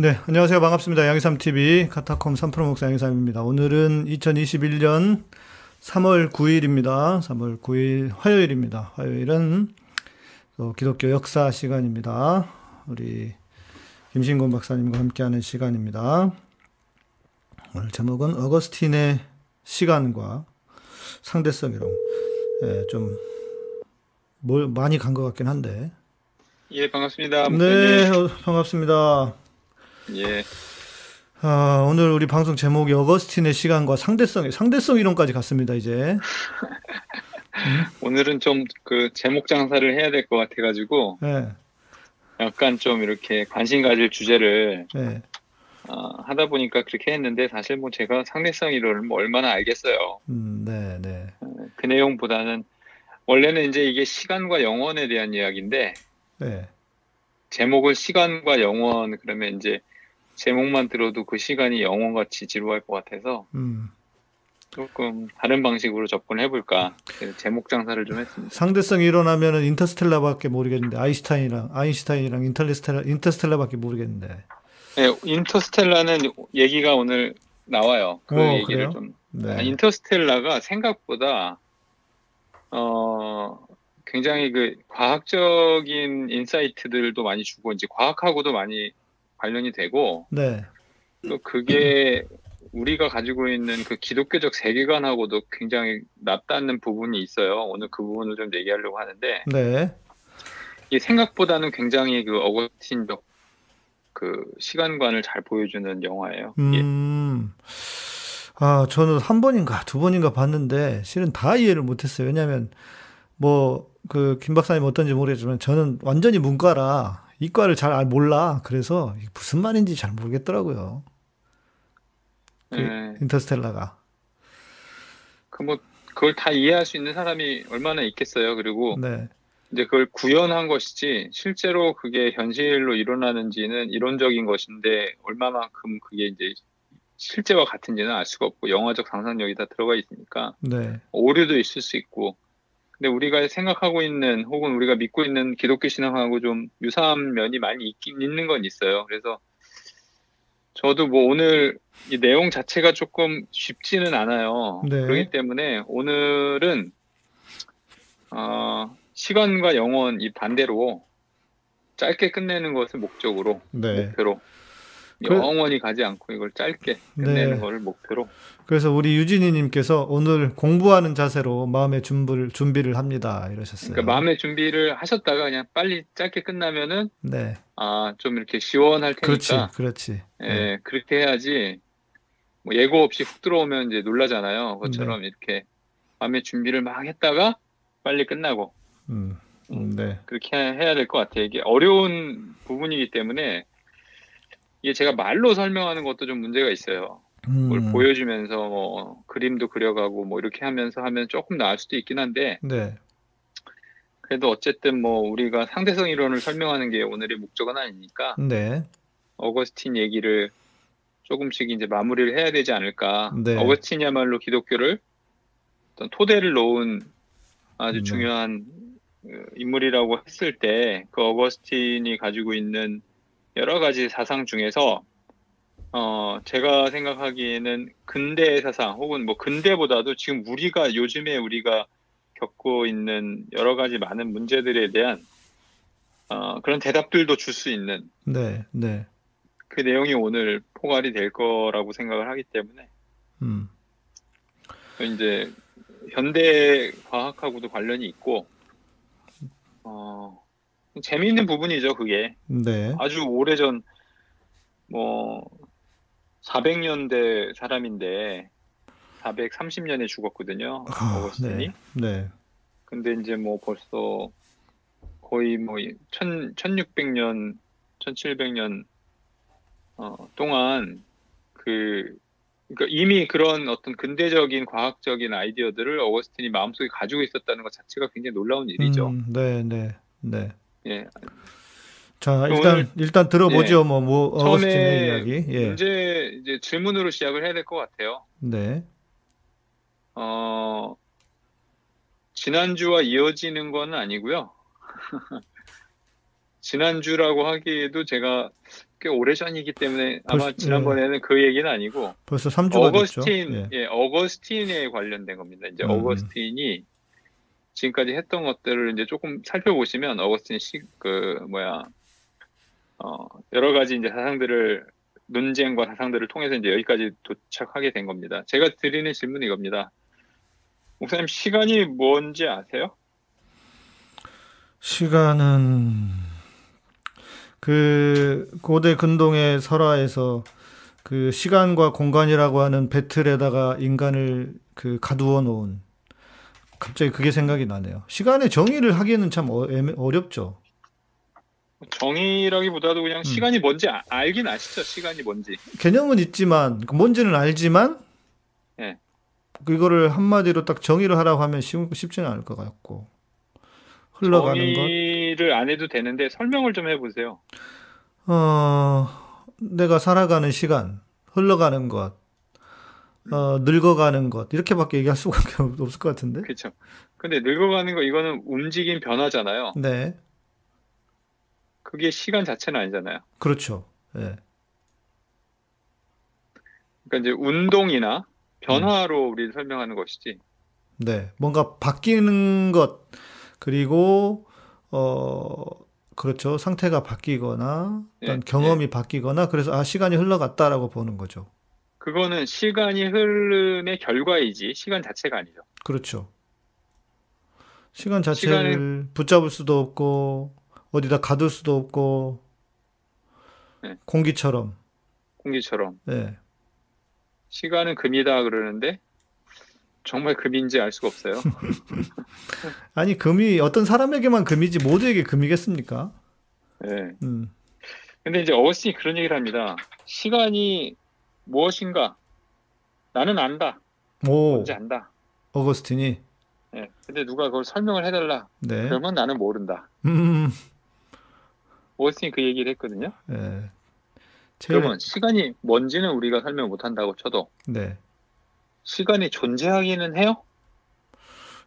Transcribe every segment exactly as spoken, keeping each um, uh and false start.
네, 안녕하세요. 반갑습니다. 양희삼 티비 카타콤 삼프로 목사 양희삼입니다. 오늘은 이천이십일 년 삼월 구일입니다. 삼월 구일 화요일입니다. 화요일은 기독교 역사 시간입니다. 우리 김신곤 박사님과 함께하는 시간입니다. 오늘 제목은 어거스틴의 시간과 상대성이라고. 예, 좀 뭘 많이 간 것 같긴 한데. 예, 반갑습니다. 네, 어, 반갑습니다. 예. 아, 오늘 우리 방송 제목이 어거스틴의 시간과 상대성, 상대성 이론까지 갔습니다, 이제. 음? 오늘은 좀 그 제목 장사를 해야 될 것 같아가지고, 예. 약간 좀 이렇게 관심 가질 주제를 예. 어, 하다 보니까 그렇게 했는데, 사실 뭐 제가 상대성 이론을 뭐 얼마나 알겠어요. 음, 네, 네. 그 내용보다는, 원래는 이제 이게 시간과 영원에 대한 이야기인데, 네. 제목을 시간과 영원, 그러면 이제, 제목만 들어도 그 시간이 영원같이 지루할 것 같아서 음. 조금 다른 방식으로 접근해볼까 제목 장사를 좀 했습니다. 상대성이 일어나면은 인터스텔라밖에 모르겠는데 아인슈타인이랑 아인슈타인이랑 인터스텔라 인터스텔라밖에 모르겠는데. 네, 인터스텔라는 얘기가 오늘 나와요. 그 오, 얘기를 그래요? 좀. 네. 인터스텔라가 생각보다 어. 굉장히 그 과학적인 인사이트들도 많이 주고 이제 과학하고도 많이 관련이 되고 네. 또 그게 우리가 가지고 있는 그 기독교적 세계관하고도 굉장히 맞닿는 부분이 있어요. 오늘 그 부분을 좀 얘기하려고 하는데 네. 이게 생각보다는 굉장히 그 어거스틴적 그 시간관을 잘 보여주는 영화예요. 음. 예. 아 저는 한 번인가 두 번인가 봤는데 실은 다 이해를 못했어요. 왜냐하면 뭐 그 김 박사님 어떤지 모르겠지만 저는 완전히 문과라 이과를 잘 몰라. 그래서 무슨 말인지 잘 모르겠더라고요. 그 네. 인터스텔라가. 그 뭐 그걸 다 이해할 수 있는 사람이 얼마나 있겠어요. 그리고 네. 이제 그걸 구현한 것이지 실제로 그게 현실로 일어나는지는 이론적인 것인데 얼마만큼 그게 이제 실제와 같은지는 알 수가 없고 영화적 상상력이 다 들어가 있으니까 네. 오류도 있을 수 있고 근데 우리가 생각하고 있는 혹은 우리가 믿고 있는 기독교 신앙하고 좀 유사한 면이 많이 있긴 있는 건 있어요. 그래서 저도 뭐 오늘 이 내용 자체가 조금 쉽지는 않아요. 네. 그렇기 때문에 오늘은 어, 시간과 영원 이 반대로 짧게 끝내는 것을 목적으로 네. 목표로 영원히 가지 않고 이걸 짧게 끝내는 네. 거를 목표로 그래서 우리 유진이님께서 오늘 공부하는 자세로 마음의 준비를, 준비를 합니다 이러셨어요. 그러니까 마음의 준비를 하셨다가 그냥 빨리 짧게 끝나면은 네. 아, 좀 이렇게 시원할 테니까 그렇지, 그렇지. 예, 네. 그렇게 해야지 뭐 예고 없이 훅 들어오면 이제 놀라잖아요. 그것처럼 네. 이렇게 마음의 준비를 막 했다가 빨리 끝나고 음, 음, 네. 그렇게 해야 될 것 같아요. 이게 어려운 부분이기 때문에. 이게 제가 말로 설명하는 것도 좀 문제가 있어요. 뭘 음. 보여주면서 뭐 그림도 그려가고 뭐 이렇게 하면서 하면 조금 나을 수도 있긴 한데 네. 그래도 어쨌든 뭐 우리가 상대성 이론을 설명하는 게 오늘의 목적은 아니니까 네. 어거스틴 얘기를 조금씩 이제 마무리를 해야 되지 않을까. 네. 어거스틴이야말로 기독교를 어떤 토대를 놓은 아주 음. 중요한 인물이라고 했을 때 그 어거스틴이 가지고 있는 여러 가지 사상 중에서 어 제가 생각하기에는 근대 사상 혹은 뭐 근대보다도 지금 우리가 요즘에 우리가 겪고 있는 여러 가지 많은 문제들에 대한 어 그런 대답들도 줄 수 있는 네, 네. 그 내용이 오늘 포괄이 될 거라고 생각을 하기 때문에 음. 이제 현대 과학하고도 관련이 있고 어. 재미있는 부분이죠, 그게. 네. 아주 오래전 뭐 사백 년대 사람인데 사백삼십 년에 죽었거든요. 아, 어거스틴이. 네. 네. 근데 이제 뭐 벌써 거의 뭐 천육백 년, 천칠백 년 어, 동안 그 그러니까 이미 그런 어떤 근대적인 과학적인 아이디어들을 어거스틴이 마음속에 가지고 있었다는 것 자체가 굉장히 놀라운 일이죠. 음, 네, 네, 네. 예. 자 일단 오늘, 일단 들어보죠. 예. 뭐, 뭐 어거스틴의 이야기. 예. 이제 이제 질문으로 시작을 해야 될 것 같아요. 네. 어 지난주와 이어지는 건 아니고요. 지난주라고 하기에도 제가 꽤 오래전이기 때문에 벌써, 아마 지난번에는 네. 그 얘기는 아니고 벌써 삼 주가 어거스틴, 됐죠. 예. 예, 어거스틴에 관련된 겁니다. 이제 음. 어거스틴이 지금까지 했던 것들을 이제 조금 살펴보시면 어거스틴 시, 그 뭐야 어, 여러 가지 이제 사상들을 논쟁과 사상들을 통해서 이제 여기까지 도착하게 된 겁니다. 제가 드리는 질문이 이겁니다. 목사님, 시간이 뭔지 아세요? 시간은 그 고대 근동의 설화에서 그 시간과 공간이라고 하는 배틀에다가 인간을 그 가두어 놓은, 갑자기 그게 생각이 나네요. 시간의 정의를 하기에는 참 어렵죠. 정의라기보다도 그냥 음. 시간이 뭔지 아, 알긴 아시죠? 시간이 뭔지 개념은 있지만 뭔지는 알지만 네. 그거를 한마디로 딱 정의를 하라고 하면 쉬운, 쉽지는 않을 것 같고 흘러가는 것 정의를 건? 안 해도 되는데 설명을 좀 해보세요. 어, 내가 살아가는 시간, 흘러가는 것, 어, 늙어가는 것, 이렇게밖에 얘기할 수가 없을 것 같은데. 그렇죠. 근데 늙어가는 거 이거는 움직임 변화잖아요. 네. 그게 시간 자체는 아니잖아요. 그렇죠. 예. 그러니까 이제 운동이나 변화로 음. 우리 설명하는 것이지. 네. 뭔가 바뀌는 것, 그리고 어 그렇죠. 상태가 바뀌거나 예. 경험이 예. 바뀌거나 그래서 아 시간이 흘러갔다라고 보는 거죠. 그거는 시간이 흐름의 결과이지 시간 자체가 아니죠. 그렇죠. 시간 자체를 시간은... 붙잡을 수도 없고 어디다 가둘 수도 없고 네. 공기처럼 공기처럼 네. 시간은 금이다 그러는데 정말 금인지 알 수가 없어요. 아니 금이 어떤 사람에게만 금이지 모두에게 금이겠습니까? 네. 음. 근데 이제 어거스틴이 그런 얘기를 합니다. 시간이 무엇인가 나는 안다. 오. 뭔지 안다. 어거스틴이 네. 근데 누가 그걸 설명을 해달라 네. 그러면 나는 모른다. 음. 어거스틴이 그 얘기를 했거든요. 네. 제일... 그러면 시간이 뭔지는 우리가 설명 못한다고 쳐도 네. 시간이 존재하기는 해요?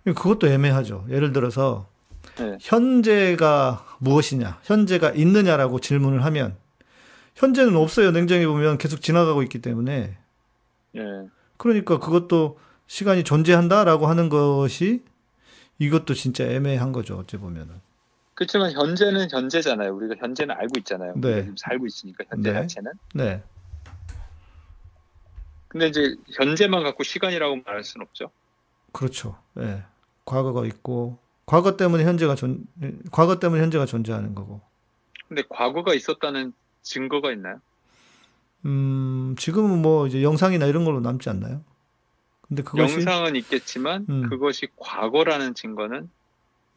그것도 애매하죠. 예를 들어서 네. 현재가 무엇이냐, 현재가 있느냐라고 질문을 하면 현재는 없어요. 냉정히 보면 계속 지나가고 있기 때문에 네. 그러니까 그것도 시간이 존재한다라고 하는 것이 이것도 진짜 애매한 거죠. 어찌 보면은. 그렇지만 현재는 현재잖아요. 우리가 현재는 알고 있잖아요. 네. 우리가 지금 살고 있으니까 현재 네. 자체는. 네. 근데 이제 현재만 갖고 시간이라고 말할 수는 없죠. 그렇죠. 예. 네. 과거가 있고 과거 때문에 현재가 존 과거 때문에 현재가 존재하는 거고. 근데 과거가 있었다는 증거가 있나요? 음, 지금은 뭐 이제 영상이나 이런 걸로 남지 않나요? 근데 그것이 영상은 있겠지만 음. 그것이 과거라는 증거는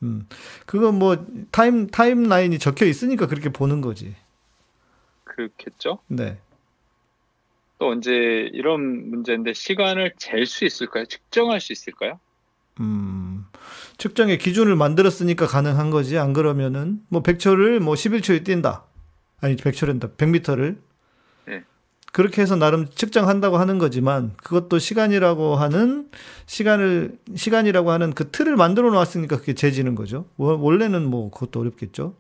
음. 그건 뭐 타임 타임라인이 적혀 있으니까 그렇게 보는 거지. 그렇겠죠? 네. 또 언제 이런 문제인데 시간을 잴 수 있을까요? 측정할 수 있을까요? 음, 측정의 기준을 만들었으니까 가능한 거지. 안 그러면은 뭐 백 초를 뭐 십일 초에 뛴다. 아니 백 초랜다. 백 미터를. 네. 그렇게 해서 나름 측정한다고 하는 거지만 그것도 시간이라고 하는 시간을 시간이라고 하는 그 틀을 만들어 놨으니까 그게 재지는 거죠. 원래는 뭐 그것도 어렵겠죠.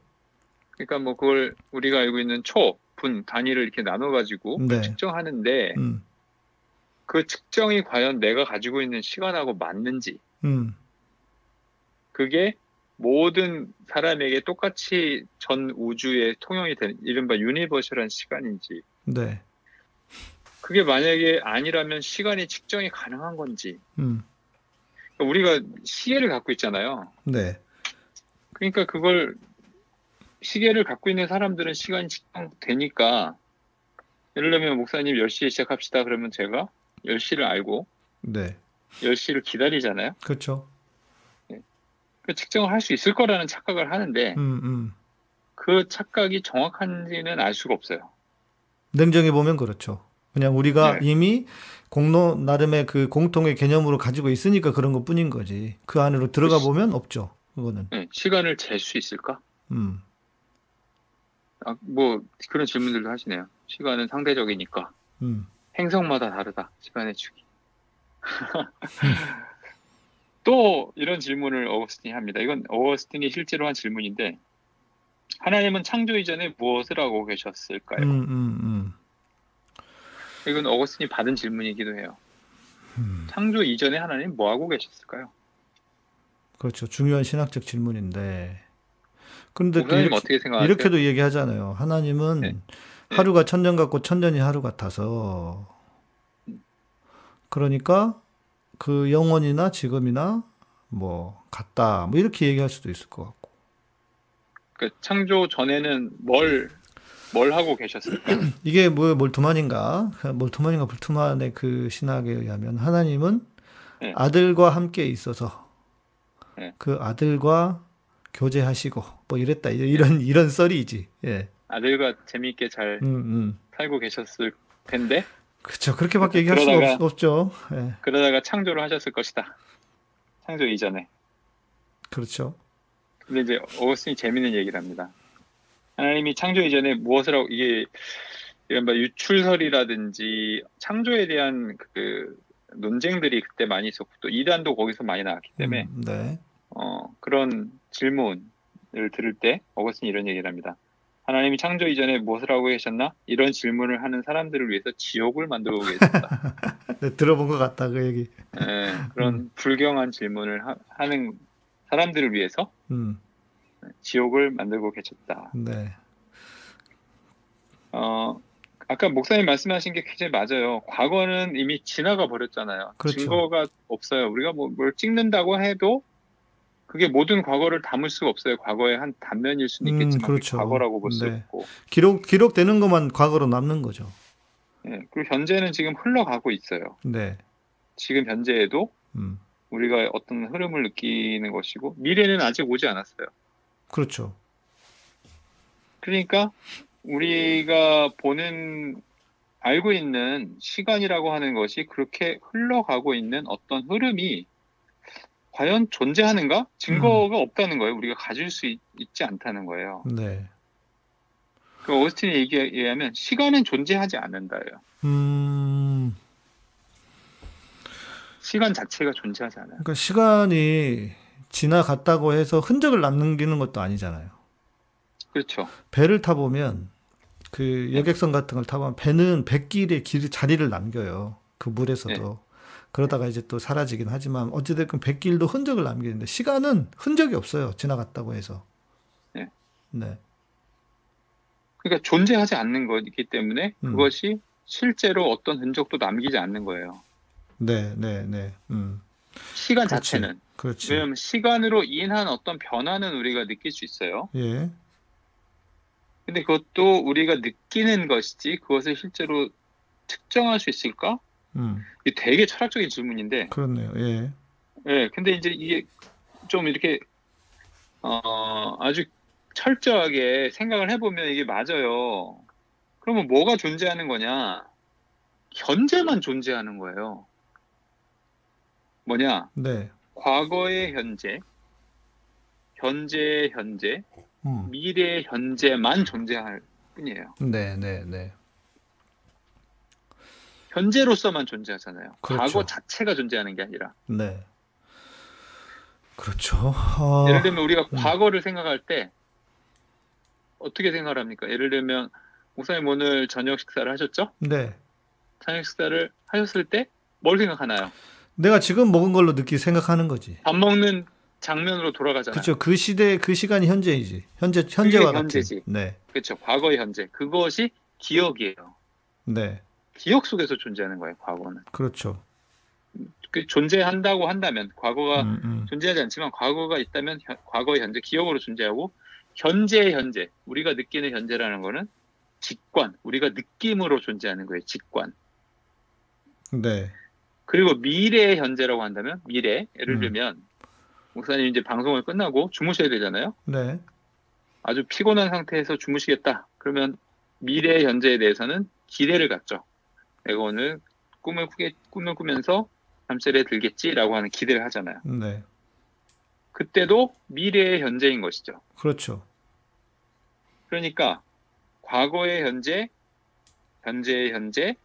그러니까 뭐 그걸 우리가 알고 있는 초 분 단위를 이렇게 나눠가지고 네. 측정하는데 음. 그 측정이 과연 내가 가지고 있는 시간하고 맞는지 음. 그게 모든 사람에게 똑같이 전 우주에 통용이 되는 이른바 유니버셜한 시간인지 네. 그게 만약에 아니라면 시간이 측정이 가능한 건지 음. 그러니까 우리가 시계를 갖고 있잖아요. 네. 그러니까 그걸 시계를 갖고 있는 사람들은 시간이 측정되니까 예를 들면 목사님 열 시에 시작합시다 그러면 제가 열 시를 알고 네. 열 시를 기다리잖아요. 그렇죠. 네. 그 측정을 할 수 있을 거라는 착각을 하는데 음, 음. 그 착각이 정확한지는 알 수가 없어요. 냉정히 보면 그렇죠. 그냥 우리가 네. 이미 공로 나름의 그 공통의 개념으로 가지고 있으니까 그런 것뿐인 거지. 그 안으로 들어가 그 보면 시... 없죠. 그거는. 네. 시간을 잴 수 있을까? 음. 아, 뭐 그런 질문들도 하시네요. 시간은 상대적이니까 음. 행성마다 다르다. 시간의 축이. 또 이런 질문을 어거스틴이 합니다. 이건 어거스틴이 실제로 한 질문인데 하나님은 창조 이전에 무엇을 하고 계셨을까요? 음, 음, 음. 이건 어거스틴이 받은 질문이기도 해요. 음. 창조 이전에 하나님 뭐 하고 계셨을까요? 그렇죠. 중요한 신학적 질문인데. 그런데 또 이렇게, 어떻게 생각하세요? 이렇게도 얘기하잖아요. 하나님은 네. 하루가 네. 천년 같고 천년이 하루 같아서. 그러니까 그 영원이나 지금이나 뭐 같다. 뭐 이렇게 얘기할 수도 있을 것 같고. 그 창조 전에는 뭘 뭘 하고 계셨을까? 이게 뭐 몰트만인가? 몰트만인가 볼트만의 그 신학에 의하면 하나님은 네. 아들과 함께 있어서 네. 그 아들과 교제하시고 뭐 이랬다. 이런 네. 이런 썰이지. 예. 아들과 재미있게 잘 음, 음. 살고 계셨을 텐데. 그렇죠. 그렇게밖에 얘기할 그러다가, 수가 없, 없죠. 예. 그러다가 창조를 하셨을 것이다. 창조 이전에. 그렇죠. 근데 이제 어거스틴이 재밌는 얘기를 합니다. 하나님이 창조 이전에 무엇을 하고, 이게 이른바 유출설이라든지 창조에 대한 그 논쟁들이 그때 많이 있었고, 또 이단도 거기서 많이 나왔기 때문에 음, 네. 어, 그런 질문을 들을 때 어거스틴이 이런 얘기를 합니다. 하나님이 창조 이전에 무엇을 하고 계셨나? 이런 질문을 하는 사람들을 위해서 지옥을 만들고 계셨다. 네, 들어본 것 같다, 그 얘기. 네, 그런 음. 불경한 질문을 하, 하는 사람들을 위해서 음. 지옥을 만들고 계셨다. 네. 어, 아까 목사님 말씀하신 게 굉장히 맞아요. 과거는 이미 지나가 버렸잖아요. 그렇죠. 증거가 없어요. 우리가 뭐, 뭘 찍는다고 해도 그게 모든 과거를 담을 수가 없어요. 과거의 한 단면일 수는 있겠지만 음, 그렇죠. 과거라고 볼 수 네. 있고. 기록, 기록되는 것만 과거로 남는 거죠. 네. 그리고 현재는 지금 흘러가고 있어요. 네. 지금 현재에도 음. 우리가 어떤 흐름을 느끼는 것이고, 미래는 아직 오지 않았어요. 그렇죠. 그러니까 우리가 보는, 알고 있는 시간이라고 하는 것이 그렇게 흘러가고 있는 어떤 흐름이 과연 존재하는가? 증거가 음. 없다는 거예요. 우리가 가질 수 있, 있지 않다는 거예요. 네. 그 어거스틴이 얘기하면 시간은 존재하지 않는다예요. 음. 시간 자체가 존재하지 않아요. 그러니까 시간이 지나갔다고 해서 흔적을 남기는 것도 아니잖아요. 그렇죠. 배를 타보면 그 여객선 같은 걸 타보면 배는 배길에 길, 자리를 남겨요. 그 물에서도. 네. 그러다가 이제 또 사라지긴 하지만 어찌됐건 배길도 흔적을 남기는데 시간은 흔적이 없어요. 지나갔다고 해서. 네. 네. 그러니까 존재하지 않는 거기 때문에 음. 그것이 실제로 어떤 흔적도 남기지 않는 거예요. 네, 네, 네. 음. 시간 그렇지, 자체는. 그렇지. 왜냐하면 시간으로 인한 어떤 변화는 우리가 느낄 수 있어요. 예. 근데 그것도 우리가 느끼는 것이지 그것을 실제로 특정할 수 있을까? 음. 이게 되게 철학적인 질문인데. 그렇네요. 예. 예. 근데 이제 이게 좀 이렇게 어, 아주 철저하게 생각을 해보면 이게 맞아요. 그러면 뭐가 존재하는 거냐? 현재만 존재하는 거예요. 뭐냐? 네. 과거의 현재, 현재의 현재, 음. 미래의 현재만 존재할 뿐이에요. 네, 네, 네. 현재로서만 존재하잖아요. 그렇죠. 과거 자체가 존재하는 게 아니라. 네. 그렇죠. 아... 예를 들면 우리가 음. 과거를 생각할 때 어떻게 생각합니까? 예를 들면 목사님 오늘 저녁 식사를 하셨죠? 네. 저녁 식사를 하셨을 때 뭘 생각하나요? 내가 지금 먹은 걸로 느끼 생각하는 거지. 밥 먹는 장면으로 돌아가잖아요. 그렇죠. 그 시대, 그 시간이 현재이지. 현재, 현재와 같은. 현재지. 네. 그렇죠. 과거의 현재. 그것이 기억이에요. 네. 기억 속에서 존재하는 거예요. 과거는. 그렇죠. 그 존재한다고 한다면 과거가 음, 음. 존재하지 않지만 과거가 있다면 현, 과거의 현재, 기억으로 존재하고 현재의 현재, 우리가 느끼는 현재라는 거는 직관, 우리가 느낌으로 존재하는 거예요. 직관. 네. 그리고 미래의 현재라고 한다면 미래, 예를 들면 음. 목사님 이제 방송을 끝나고 주무셔야 되잖아요. 네. 아주 피곤한 상태에서 주무시겠다. 그러면 미래의 현재에 대해서는 기대를 갖죠. 내가 오늘 꿈을 꾸게, 꿈을 꾸면서 잠자리에 들겠지라고 하는 기대를 하잖아요. 네. 그때도 미래의 현재인 것이죠. 그렇죠. 그러니까 과거의 현재, 현재의 현재,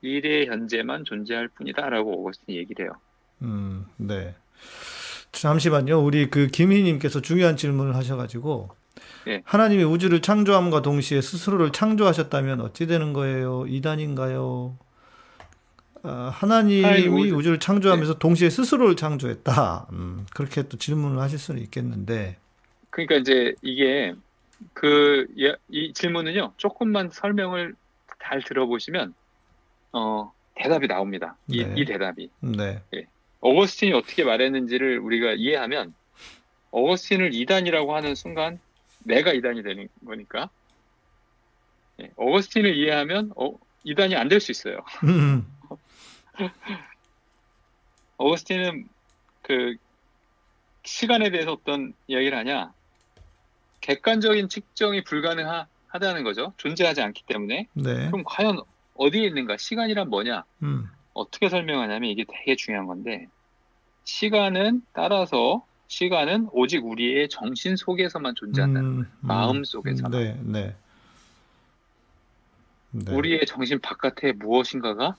미래의 현재만 존재할 뿐이다라고 어거스틴이 얘기를 해요. 음, 네. 잠시만요. 우리 그 김희님께서 중요한 질문을 하셔가지고 예. 하나님이 우주를 창조함과 동시에 스스로를 창조하셨다면 어찌 되는 거예요? 이단인가요? 아, 하나님이 하나님 우주. 우주를 창조하면서 예. 동시에 스스로를 창조했다. 음, 그렇게 또 질문을 하실 수는 있겠는데. 그러니까 이제 이게 그 이 질문은요. 조금만 설명을 잘 들어보시면 어, 대답이 나옵니다. 이, 네. 이 대답이. 네. 예. 어거스틴이 어떻게 말했는지를 우리가 이해하면 어거스틴을 이단이라고 하는 순간 내가 이단이 되는 거니까 예. 어거스틴을 이해하면 어, 이단이 안 될 수 있어요. 어거스틴은 그 시간에 대해서 어떤 이야기를 하냐. 객관적인 측정이 불가능하다는 거죠. 존재하지 않기 때문에. 네. 그럼 과연 어디에 있는가? 시간이란 뭐냐? 음. 어떻게 설명하냐면 이게 되게 중요한 건데 시간은 따라서 시간은 오직 우리의 정신 속에서만 존재한다는 음, 거예요. 음, 마음 속에서만. 네, 네. 네. 우리의 정신 바깥에 무엇인가가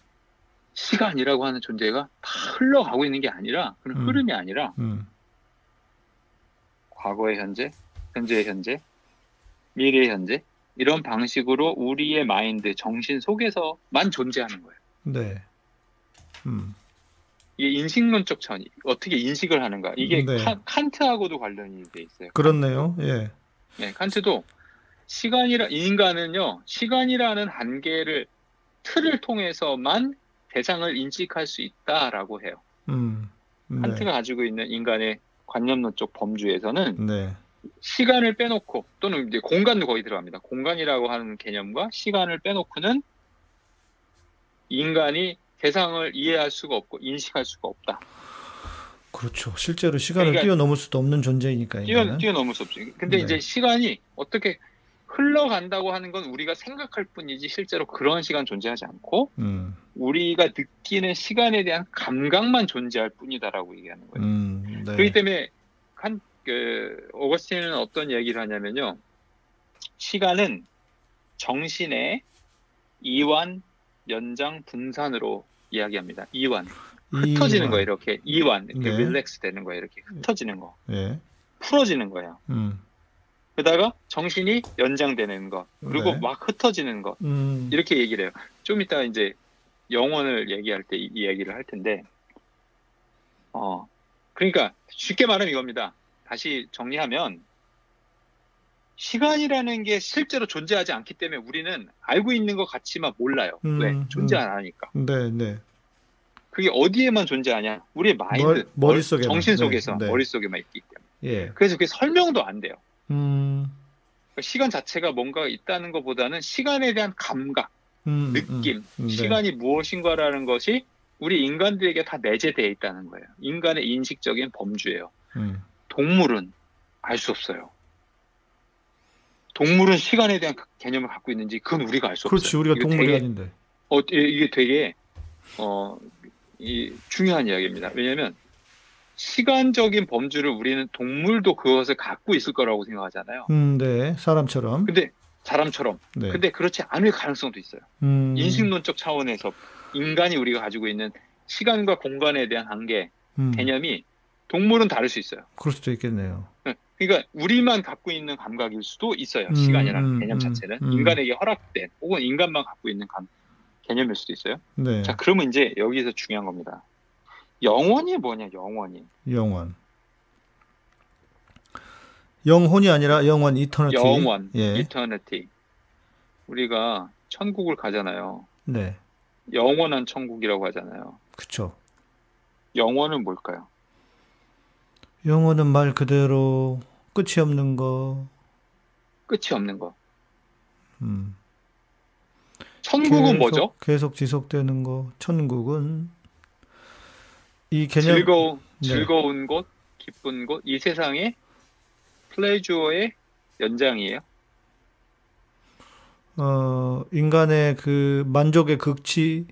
시간이라고 하는 존재가 다 흘러가고 있는 게 아니라 그런 음, 흐름이 아니라 음. 과거의 현재, 현재의 현재, 미래의 현재 이런 방식으로 우리의 마인드, 정신 속에서만 존재하는 거예요. 네. 음. 이게 인식론적 차원이 어떻게 인식을 하는가 이게 네. 칸, 칸트하고도 관련이 돼 있어요. 그렇네요. 예. 네, 칸트도 시간이라 인간은요 시간이라는 한계를 틀을 통해서만 대상을 인식할 수 있다라고 해요. 음. 네. 칸트가 가지고 있는 인간의 관념론적 범주에서는. 네. 시간을 빼놓고 또는 이제 공간도 거의 들어갑니다. 공간이라고 하는 개념과 시간을 빼놓고는 인간이 대상을 이해할 수가 없고 인식할 수가 없다. 그렇죠. 실제로 시간을 그러니까 뛰어넘을 수도 없는 존재이니까. 뛰어, 뛰어넘을 수 없죠. 근데 네. 이제 시간이 어떻게 흘러간다고 하는 건 우리가 생각할 뿐이지 실제로 그런 시간 존재하지 않고 음. 우리가 느끼는 시간에 대한 감각만 존재할 뿐이다라고 얘기하는 거예요. 음, 네. 그렇기 때문에 한 그 오거스틴은 어떤 얘기를 하냐면요. 시간은 정신의 이완, 연장, 분산으로 이야기합니다. 이완. 흩어지는 거예요. 이렇게 이완. 이렇게 네. 릴렉스 되는 거예요. 이렇게 흩어지는 거. 네. 풀어지는 거예요. 음. 그러다가 정신이 연장되는 것. 그리고 네. 막 흩어지는 것. 음. 이렇게 얘기를 해요. 좀 이따 이제 영혼을 얘기할 때 이 얘기를 할 텐데 어 그러니까 쉽게 말하면 이겁니다. 다시 정리하면 시간이라는 게 실제로 존재하지 않기 때문에 우리는 알고 있는 것 같지만 몰라요. 음, 왜? 존재 안 하니까. 음. 네, 네. 그게 어디에만 존재하냐? 우리의 마인드, 머릿속에 정신 속에서 네, 네. 머릿속에만 있기 때문에. 예. 그래서 그게 설명도 안 돼요. 음. 시간 자체가 뭔가 있다는 것보다는 시간에 대한 감각, 음, 느낌, 음, 네. 시간이 무엇인가라는 것이 우리 인간들에게 다 내재되어 있다는 거예요. 인간의 인식적인 범주예요. 음. 동물은 알 수 없어요. 동물은 시간에 대한 개념을 갖고 있는지 그건 우리가 알 수 없어요. 그렇지, 우리가 동물이 되게, 아닌데. 어, 이게 되게 어, 이, 중요한 이야기입니다. 왜냐하면 시간적인 범주를 우리는 동물도 그것을 갖고 있을 거라고 생각하잖아요. 음, 네, 사람처럼. 근데 사람처럼. 네. 근데 그렇지 않을 가능성도 있어요. 음... 인식론적 차원에서 인간이 우리가 가지고 있는 시간과 공간에 대한 한계, 음. 개념이 동물은 다를 수 있어요. 그럴 수도 있겠네요. 그러니까 우리만 갖고 있는 감각일 수도 있어요. 음, 시간이라는 개념 자체는. 음, 음. 인간에게 허락된 혹은 인간만 갖고 있는 감, 개념일 수도 있어요. 네. 자, 그러면 이제 여기서 중요한 겁니다. 영혼이 뭐냐, 영혼이. 영혼. 영혼이 아니라 영원, 이터너티. 영원, 예. 이터너티. 우리가 천국을 가잖아요. 네. 영원한 천국이라고 하잖아요. 그렇죠. 영원은 뭘까요? 영혼은 말 그대로 끝이 없는 거. 끝이 없는 거. 음. 천국은 계속, 뭐죠? 계속 지속되는 거. 천국은 이 개념. 즐거운, 네. 즐거운 곳, 기쁜 곳, 이 세상의 플레이주어의 연장이에요. 어, 인간의 그 만족의 극치.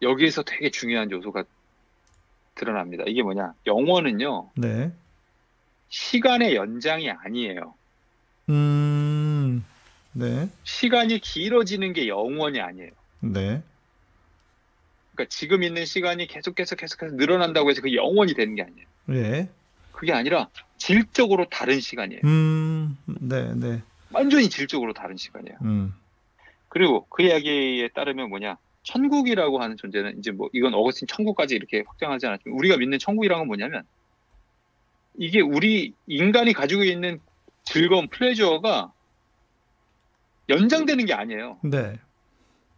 여기에서 되게 중요한 요소가 드러납니다. 이게 뭐냐? 영원은요. 네. 시간의 연장이 아니에요. 음. 네. 시간이 길어지는 게 영원이 아니에요. 네. 그러니까 지금 있는 시간이 계속 계속 계속 계속 늘어난다고 해서 그 영원이 되는 게 아니에요. 네. 그게 아니라 질적으로 다른 시간이에요. 음, 네, 네. 완전히 질적으로 다른 시간이에요. 음. 그리고 그 이야기에 따르면 뭐냐, 천국이라고 하는 존재는 이제 뭐 이건 어거스틴 천국까지 이렇게 확장하지 않았지만 우리가 믿는 천국이라는 건 뭐냐면 이게 우리 인간이 가지고 있는 즐거운 플레저가 연장되는 게 아니에요. 네.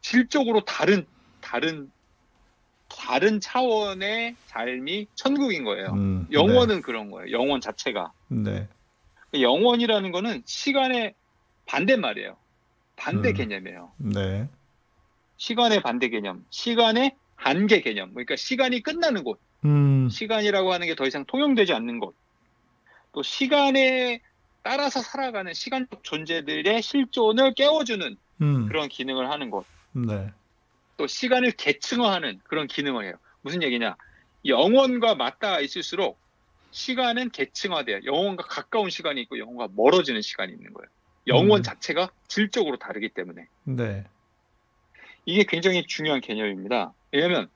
질적으로 다른 다른 다른 차원의 삶이 천국인 거예요. 음, 영원은 네. 그런 거예요. 영원 자체가. 네. 영원이라는 거는 시간의 반대말이에요. 반대 음, 개념이에요. 네. 시간의 반대 개념, 시간의 한계 개념. 그러니까 시간이 끝나는 곳. 음. 시간이라고 하는 게 더 이상 통용되지 않는 곳. 또 시간에 따라서 살아가는 시간적 존재들의 실존을 깨워주는 음. 그런 기능을 하는 곳. 네. 또 시간을 계층화하는 그런 기능을 해요. 무슨 얘기냐? 영원과 맞닿아 있을수록 시간은 계층화돼요. 영원과 가까운 시간이 있고 영원과 멀어지는 시간이 있는 거예요. 영원 음. 자체가 질적으로 다르기 때문에. 네. 이게 굉장히 중요한 개념입니다. 왜냐하면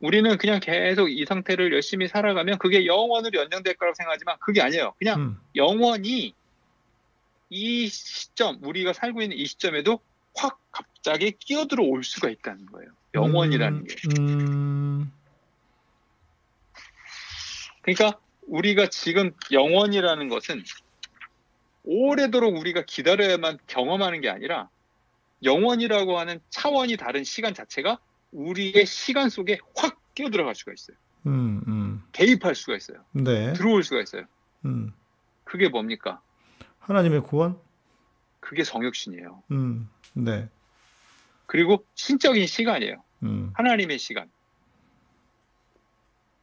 우리는 그냥 계속 이 상태를 열심히 살아가면 그게 영원으로 연장될 거라고 생각하지만 그게 아니에요. 그냥 음. 영원히 이 시점, 우리가 살고 있는 이 시점에도 확 갑자기 끼어들어 올 수가 있다는 거예요. 영원이라는 음, 게. 음. 그러니까 우리가 지금 영원이라는 것은 오래도록 우리가 기다려야만 경험하는 게 아니라 영원이라고 하는 차원이 다른 시간 자체가 우리의 시간 속에 확 끼어들어갈 수가 있어요. 음, 음. 개입할 수가 있어요. 네. 들어올 수가 있어요. 음. 그게 뭡니까? 하나님의 구원? 그게 성육신이에요. 음, 네. 그리고 신적인 시간이에요. 음. 하나님의 시간.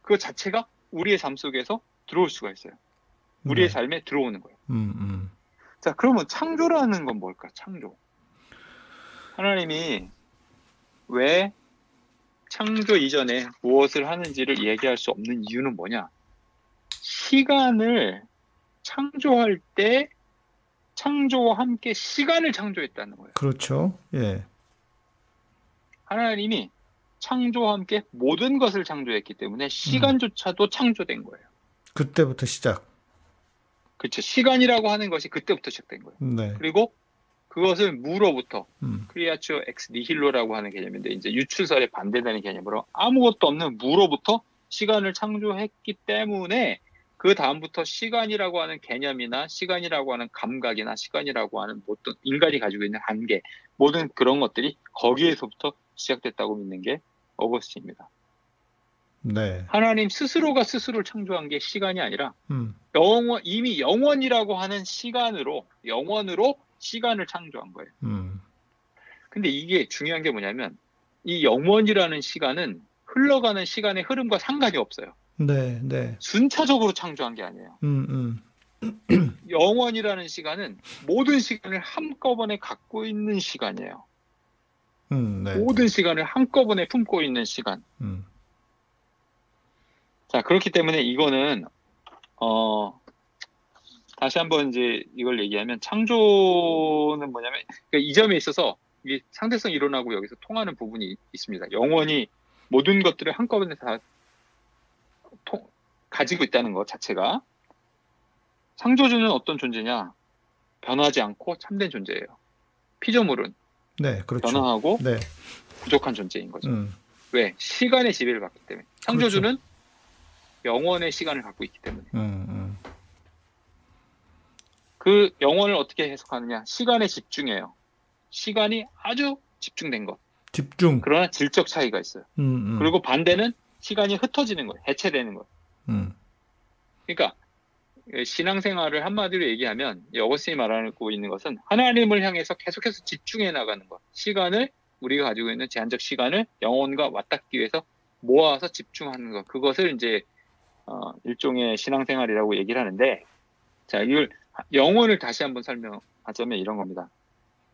그 자체가 우리의 삶 속에서 들어올 수가 있어요. 우리의 네. 삶에 들어오는 거예요. 음, 음. 자, 그러면 창조라는 건 뭘까? 창조. 하나님이 왜 창조 이전에 무엇을 하는지를 얘기할 수 없는 이유는 뭐냐? 시간을 창조할 때 창조와 함께 시간을 창조했다는 거예요. 그렇죠. 예. 하나님이 창조와 함께 모든 것을 창조했기 때문에 시간조차도 음. 창조된 거예요. 그때부터 시작. 그렇죠. 시간이라고 하는 것이 그때부터 시작된 거예요. 네. 그리고 그것을 무로부터 음. 크리아츄어 엑스 니힐로라고 하는 개념인데 이제 유출설에 반대되는 개념으로 아무것도 없는 무로부터 시간을 창조했기 때문에 그 다음부터 시간이라고 하는 개념이나 시간이라고 하는 감각이나 시간이라고 하는 모든 인간이 가지고 있는 한계 모든 그런 것들이 거기에서부터 시작됐다고 믿는 게 어거스틴입니다. 네. 하나님 스스로가 스스로를 창조한 게 시간이 아니라 음. 영원, 이미 영원이라고 하는 시간으로 영원으로 시간을 창조한 거예요. 음. 근데 이게 중요한 게 뭐냐면 이 영원이라는 시간은 흘러가는 시간의 흐름과 상관이 없어요. 네, 네. 순차적으로 창조한 게 아니에요. 음, 음. 영원이라는 시간은 모든 시간을 한꺼번에 갖고 있는 시간이에요. 음, 네. 모든 시간을 한꺼번에 품고 있는 시간. 음. 자, 그렇기 때문에 이거는 어, 다시 한번 이제 이걸 얘기하면 창조는 뭐냐면 그러니까 이 점에 있어서 이게 상대성 이론하고 여기서 통하는 부분이 있습니다. 영원히 모든 것들을 한꺼번에 다 가지고 있다는 것 자체가 창조주는 어떤 존재냐? 변하지 않고 참된 존재예요. 피조물은 네, 그렇죠. 변화하고 네. 부족한 존재인 거죠. 음. 왜? 시간의 지배를 받기 때문에 창조주는 그렇죠. 영원의 시간을 갖고 있기 때문에 음, 음. 그 영원을 어떻게 해석하느냐? 시간에 집중해요. 시간이 아주 집중된 것. 집중. 그러나 질적 차이가 있어요. 음, 음. 그리고 반대는 시간이 흩어지는 거예요. 해체되는 거예요. 음. 그러니까 신앙생활을 한마디로 얘기하면 어거스틴이 말하고 있는 것은 하나님을 향해서 계속해서 집중해 나가는 것. 시간을 우리가 가지고 있는 제한적 시간을 영혼과 맞닿기 위해서 모아서 집중하는 것. 그것을 이제 어, 일종의 신앙생활이라고 얘기를 하는데 자, 이걸 영혼을 다시 한번 설명하자면 이런 겁니다.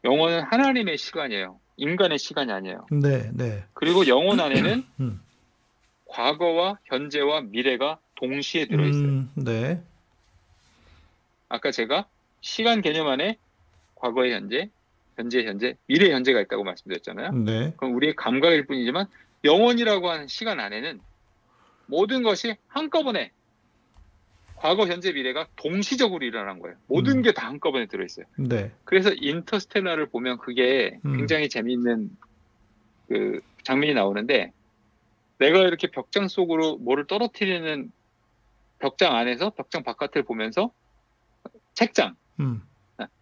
영혼은 하나님의 시간이에요. 인간의 시간이 아니에요. 네, 네. 그리고 영혼 안에는 음. 과거와 현재와 미래가 동시에 들어있어요. 음, 네. 아까 제가 시간 개념 안에 과거의 현재, 현재의 현재, 미래의 현재가 있다고 말씀드렸잖아요. 네. 그럼 우리의 감각일 뿐이지만 영원이라고 하는 시간 안에는 모든 것이 한꺼번에 과거, 현재, 미래가 동시적으로 일어난 거예요. 모든 음. 게 다 한꺼번에 들어있어요. 네. 그래서 인터스텔라를 보면 그게 음. 굉장히 재미있는 그 장면이 나오는데, 내가 이렇게 벽장 속으로 뭐를 떨어뜨리는, 벽장 안에서 벽장 바깥을 보면서 책장, 음.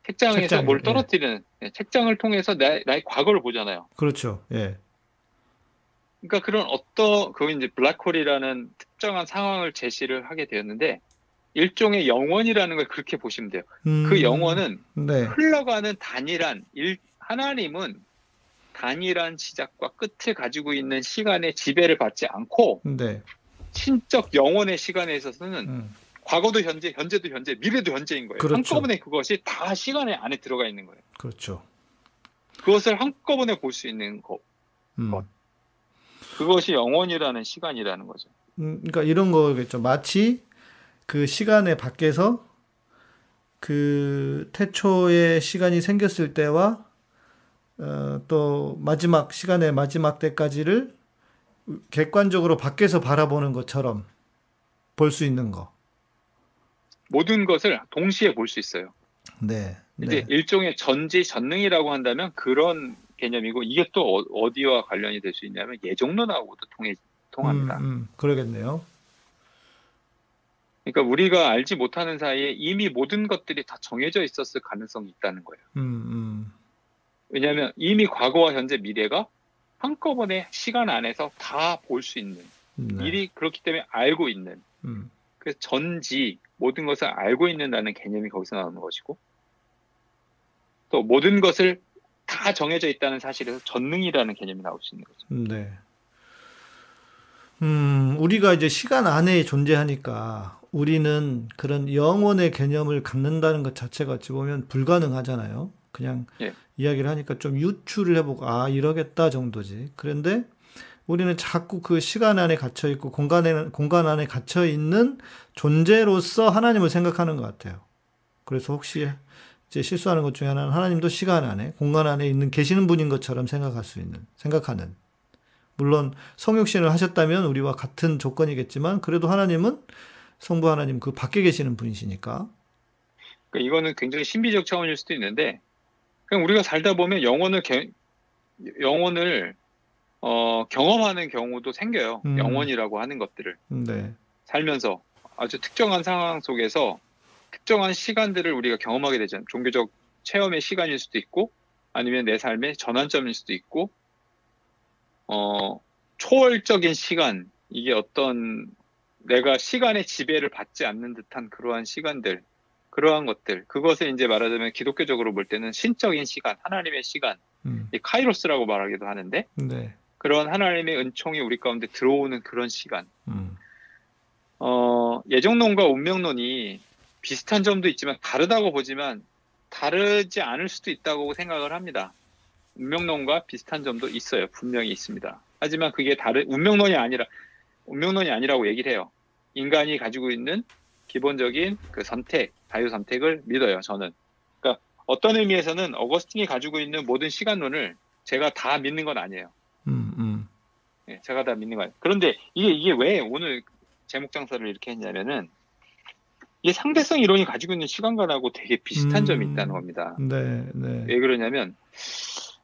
책장에서 책장, 뭘 떨어뜨리는, 예. 책장을 통해서 내, 나의 과거를 보잖아요. 그렇죠. 예. 그러니까 그런 어떤, 그건 이제 블랙홀이라는 특정한 상황을 제시를 하게 되었는데, 일종의 영원이라는 걸 그렇게 보시면 돼요. 음, 그 영원은 네. 흘러가는 단일한, 일, 하나님은 단일한 시작과 끝을 가지고 있는 시간의 지배를 받지 않고, 네. 신적 영원의 시간에 있어서는 음. 과거도 현재, 현재도 현재, 미래도 현재인 거예요. 그렇죠. 한꺼번에 그것이 다 시간의 안에 들어가 있는 거예요. 그렇죠. 그것을 한꺼번에 볼 수 있는 것. 음. 것. 그것이 영원이라는 시간이라는 거죠. 음, 그러니까 이런 거겠죠. 마치 그 시간의 밖에서 그 태초의 시간이 생겼을 때와 어, 또 마지막 시간의 마지막 때까지를 객관적으로 밖에서 바라보는 것처럼 볼 수 있는 거. 모든 것을 동시에 볼 수 있어요. 네. 이제 네. 일종의 전지전능이라고 한다면 그런 개념이고, 이게 또 어디와 관련이 될 수 있냐면 예정론하고도 통해, 통합니다. 음, 음, 그러겠네요. 그러니까 우리가 알지 못하는 사이에 이미 모든 것들이 다 정해져 있었을 가능성이 있다는 거예요. 음, 음. 왜냐하면 이미 과거와 현재, 미래가 한꺼번에 시간 안에서 다 볼 수 있는 네. 일이, 그렇기 때문에 알고 있는 음. 그래서 전지, 모든 것을 알고 있는다는 개념이 거기서 나오는 것이고, 또 모든 것을 다 정해져 있다는 사실에서 전능이라는 개념이 나올 수 있는 거죠. 네. 음, 우리가 이제 시간 안에 존재하니까 우리는 그런 영원의 개념을 갖는다는 것 자체가 어찌 보면 불가능하잖아요. 그냥 예. 이야기를 하니까 좀 유추를 해보고, 아, 이러겠다 정도지. 그런데 우리는 자꾸 그 시간 안에 갇혀있고 공간에, 공간 안에 갇혀있는 존재로서 하나님을 생각하는 것 같아요. 그래서 혹시 이제 실수하는 것 중에 하나는 하나님도 시간 안에, 공간 안에 있는, 계시는 분인 것처럼 생각할 수 있는, 생각하는. 물론 성육신을 하셨다면 우리와 같은 조건이겠지만, 그래도 하나님은 성부 하나님 그 밖에 계시는 분이시니까. 그러니까 이거는 굉장히 신비적 차원일 수도 있는데, 그냥 우리가 살다 보면 영혼을, 개, 영혼을 어, 경험하는 경우도 생겨요. 음. 영혼이라고 하는 것들을. 네. 살면서 아주 특정한 상황 속에서 특정한 시간들을 우리가 경험하게 되잖아요. 종교적 체험의 시간일 수도 있고, 아니면 내 삶의 전환점일 수도 있고, 어, 초월적인 시간, 이게 어떤 내가 시간의 지배를 받지 않는 듯한 그러한 시간들, 그러한 것들, 그것을 이제 말하자면 기독교적으로 볼 때는 신적인 시간, 하나님의 시간, 음. 이 카이로스라고 말하기도 하는데, 네. 그런 하나님의 은총이 우리 가운데 들어오는 그런 시간. 음. 어, 예정론과 운명론이 비슷한 점도 있지만, 다르다고 보지만 다르지 않을 수도 있다고 생각을 합니다. 운명론과 비슷한 점도 있어요. 분명히 있습니다. 하지만 그게 다른, 운명론이 아니라, 운명론이 아니라고 얘기를 해요. 인간이 가지고 있는 기본적인 그 선택, 자유 선택을 믿어요, 저는. 그러니까 어떤 의미에서는 어거스틴이 가지고 있는 모든 시간론을 제가 다 믿는 건 아니에요. 음, 음. 네, 제가 다 믿는 건 아니에요. 그런데 이게, 이게 왜 오늘 제목 장사를 이렇게 했냐면은, 이게 상대성 이론이 가지고 있는 시간관하고 되게 비슷한 음, 점이 있다는 겁니다. 네, 네. 왜 그러냐면,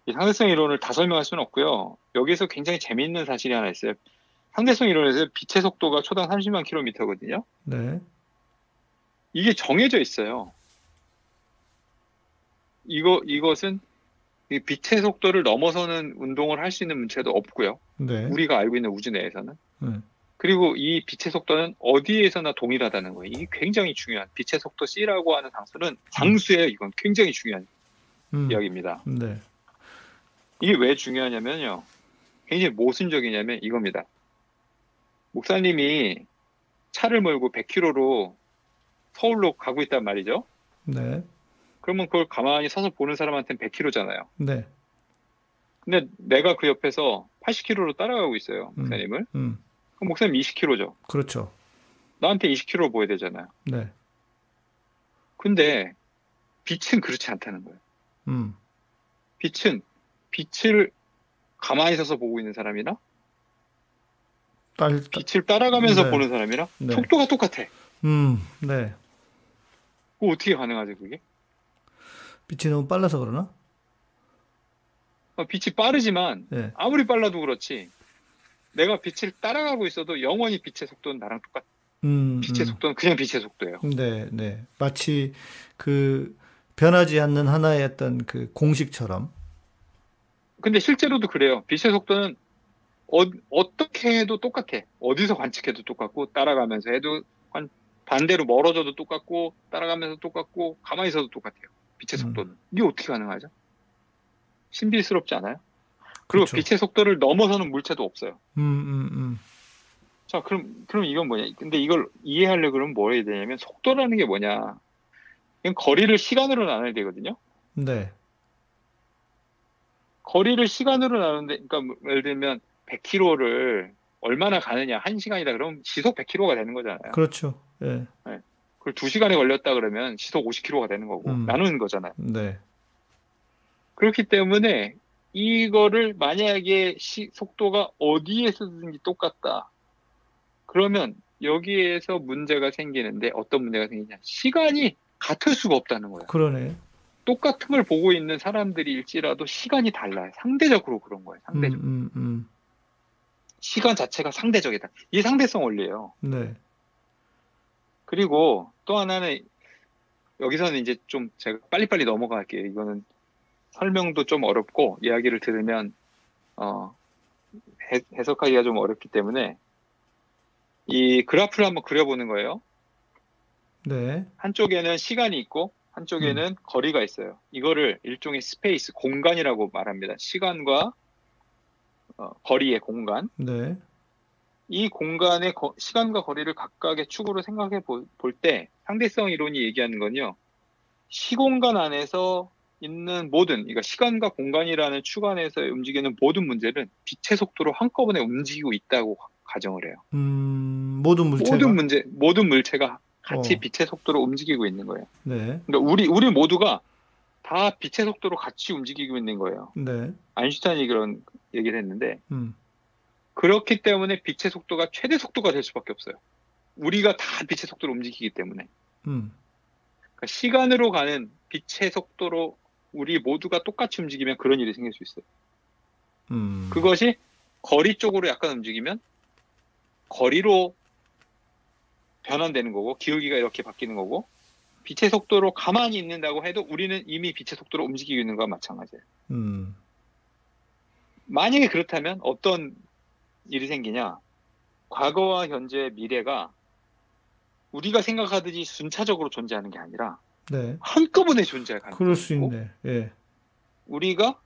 이 상대성 이론을 다 설명할 수는 없고요. 여기서 굉장히 재미있는 사실이 하나 있어요. 상대성 이론에서 빛의 속도가 초당 삼십만 킬로미터거든요. 네. 이게 정해져 있어요. 이거, 이것은 이 빛의 속도를 넘어서는 운동을 할 수 있는 문제도 없고요. 네. 우리가 알고 있는 우주 내에서는. 네. 그리고 이 빛의 속도는 어디에서나 동일하다는 거예요. 이게 굉장히 중요한, 빛의 속도 C라고 하는 상수는, 상수예요. 이건 굉장히 중요한 음. 이야기입니다. 네. 이게 왜 중요하냐면요, 굉장히 모순적이냐면 이겁니다. 목사님이 차를 몰고 백 킬로미터로 서울로 가고 있단 말이죠. 네. 그러면 그걸 가만히 서서 보는 사람한테는 백 킬로미터잖아요. 네. 근데 내가 그 옆에서 팔십 킬로미터로 따라가고 있어요, 목사님을. 음, 음. 그럼 목사님 이십 킬로미터죠. 그렇죠. 나한테 이십 킬로미터로 보여야 되잖아요. 네. 근데 빛은 그렇지 않다는 거예요. 음. 빛은, 빛을 가만히 서서 보고 있는 사람이나, 딸, 딸, 빛을 따라가면서 네. 보는 사람이나 네. 속도가 똑같아. 음, 네. 그거 어떻게 가능하지, 그게? 빛이 너무 빨라서 그러나? 어, 빛이 빠르지만 네. 아무리 빨라도 그렇지 내가 빛을 따라가고 있어도 영원히 빛의 속도는 나랑 똑같아. 음, 빛의 음. 속도는 그냥 빛의 속도예요. 네, 네. 마치 그 변하지 않는 하나의 어떤 그 공식처럼. 근데 실제로도 그래요. 빛의 속도는 어, 어떻게 해도 똑같아. 어디서 관측해도 똑같고 따라가면서 해도 관, 반대로 멀어져도 똑같고 따라가면서 똑같고 가만히 있어도 똑같아요. 빛의 속도는. 음. 이게 어떻게 가능하죠? 신비스럽지 않아요? 그리고 그쵸. 빛의 속도를 넘어서는 물체도 없어요. 음, 음, 음. 자, 그럼, 그럼 이건 뭐냐? 근데 이걸 이해하려고 그러면 뭐 해야 되냐면 속도라는 게 뭐냐? 이건 거리를 시간으로 나눠야 되거든요. 네. 거리를 시간으로 나누는데, 그러니까 예를 들면 백 킬로미터를 얼마나 가느냐, 한 시간이다 그러면 지속 백 킬로미터가 되는 거잖아요. 그렇죠. 예. 네. 그걸 두 시간에 걸렸다 그러면 지속 오십 킬로미터가 되는 거고, 음. 나누는 거잖아요. 네. 그렇기 때문에 이거를 만약에 시, 속도가 어디에서든지 똑같다. 그러면 여기에서 문제가 생기는데 어떤 문제가 생기냐. 시간이 같을 수가 없다는 거예요. 그러네. 똑같은 걸 보고 있는 사람들일지라도 시간이 달라요. 상대적으로 그런 거예요. 상대적으로. 음, 음, 음. 시간 자체가 상대적이다. 이게 상대성 원리예요. 네. 그리고 또 하나는 여기서는 이제 좀 제가 빨리빨리 넘어갈게요. 이거는 설명도 좀 어렵고 이야기를 들으면 어, 해, 해석하기가 좀 어렵기 때문에 이 그래프를 한번 그려보는 거예요. 네. 한쪽에는 시간이 있고 한쪽에는 음. 거리가 있어요. 이거를 일종의 스페이스, 공간이라고 말합니다. 시간과 어, 거리의 공간. 네. 이 공간의 거, 시간과 거리를 각각의 축으로 생각해 볼 때 상대성 이론이 얘기하는 건요. 시공간 안에서 있는 모든, 그러니까 시간과 공간이라는 축 안에서 움직이는 모든 문제는 빛의 속도로 한꺼번에 움직이고 있다고 가정을 해요. 음, 모든 물체가? 모든 문제, 모든 물체가 같이 어. 빛의 속도로 움직이고 있는 거예요. 네. 그러니까 우리 우리 모두가 다 빛의 속도로 같이 움직이고 있는 거예요. 네. 아인슈타인이 그런 얘기를 했는데 음. 그렇기 때문에 빛의 속도가 최대 속도가 될 수밖에 없어요. 우리가 다 빛의 속도로 움직이기 때문에 음. 그러니까 시간으로 가는 빛의 속도로 우리 모두가 똑같이 움직이면 그런 일이 생길 수 있어요. 음. 그것이 거리 쪽으로 약간 움직이면 거리로 변환되는 거고 기울기가 이렇게 바뀌는 거고 빛의 속도로 가만히 있는다고 해도 우리는 이미 빛의 속도로 움직이고 있는 거와 마찬가지예요. 음. 만약에 그렇다면 어떤 일이 생기냐. 과거와 현재, 미래가 우리가 생각하듯이 순차적으로 존재하는 게 아니라 네. 한꺼번에 존재할 가능성이 있고 그럴 수 있네. 예. 우리가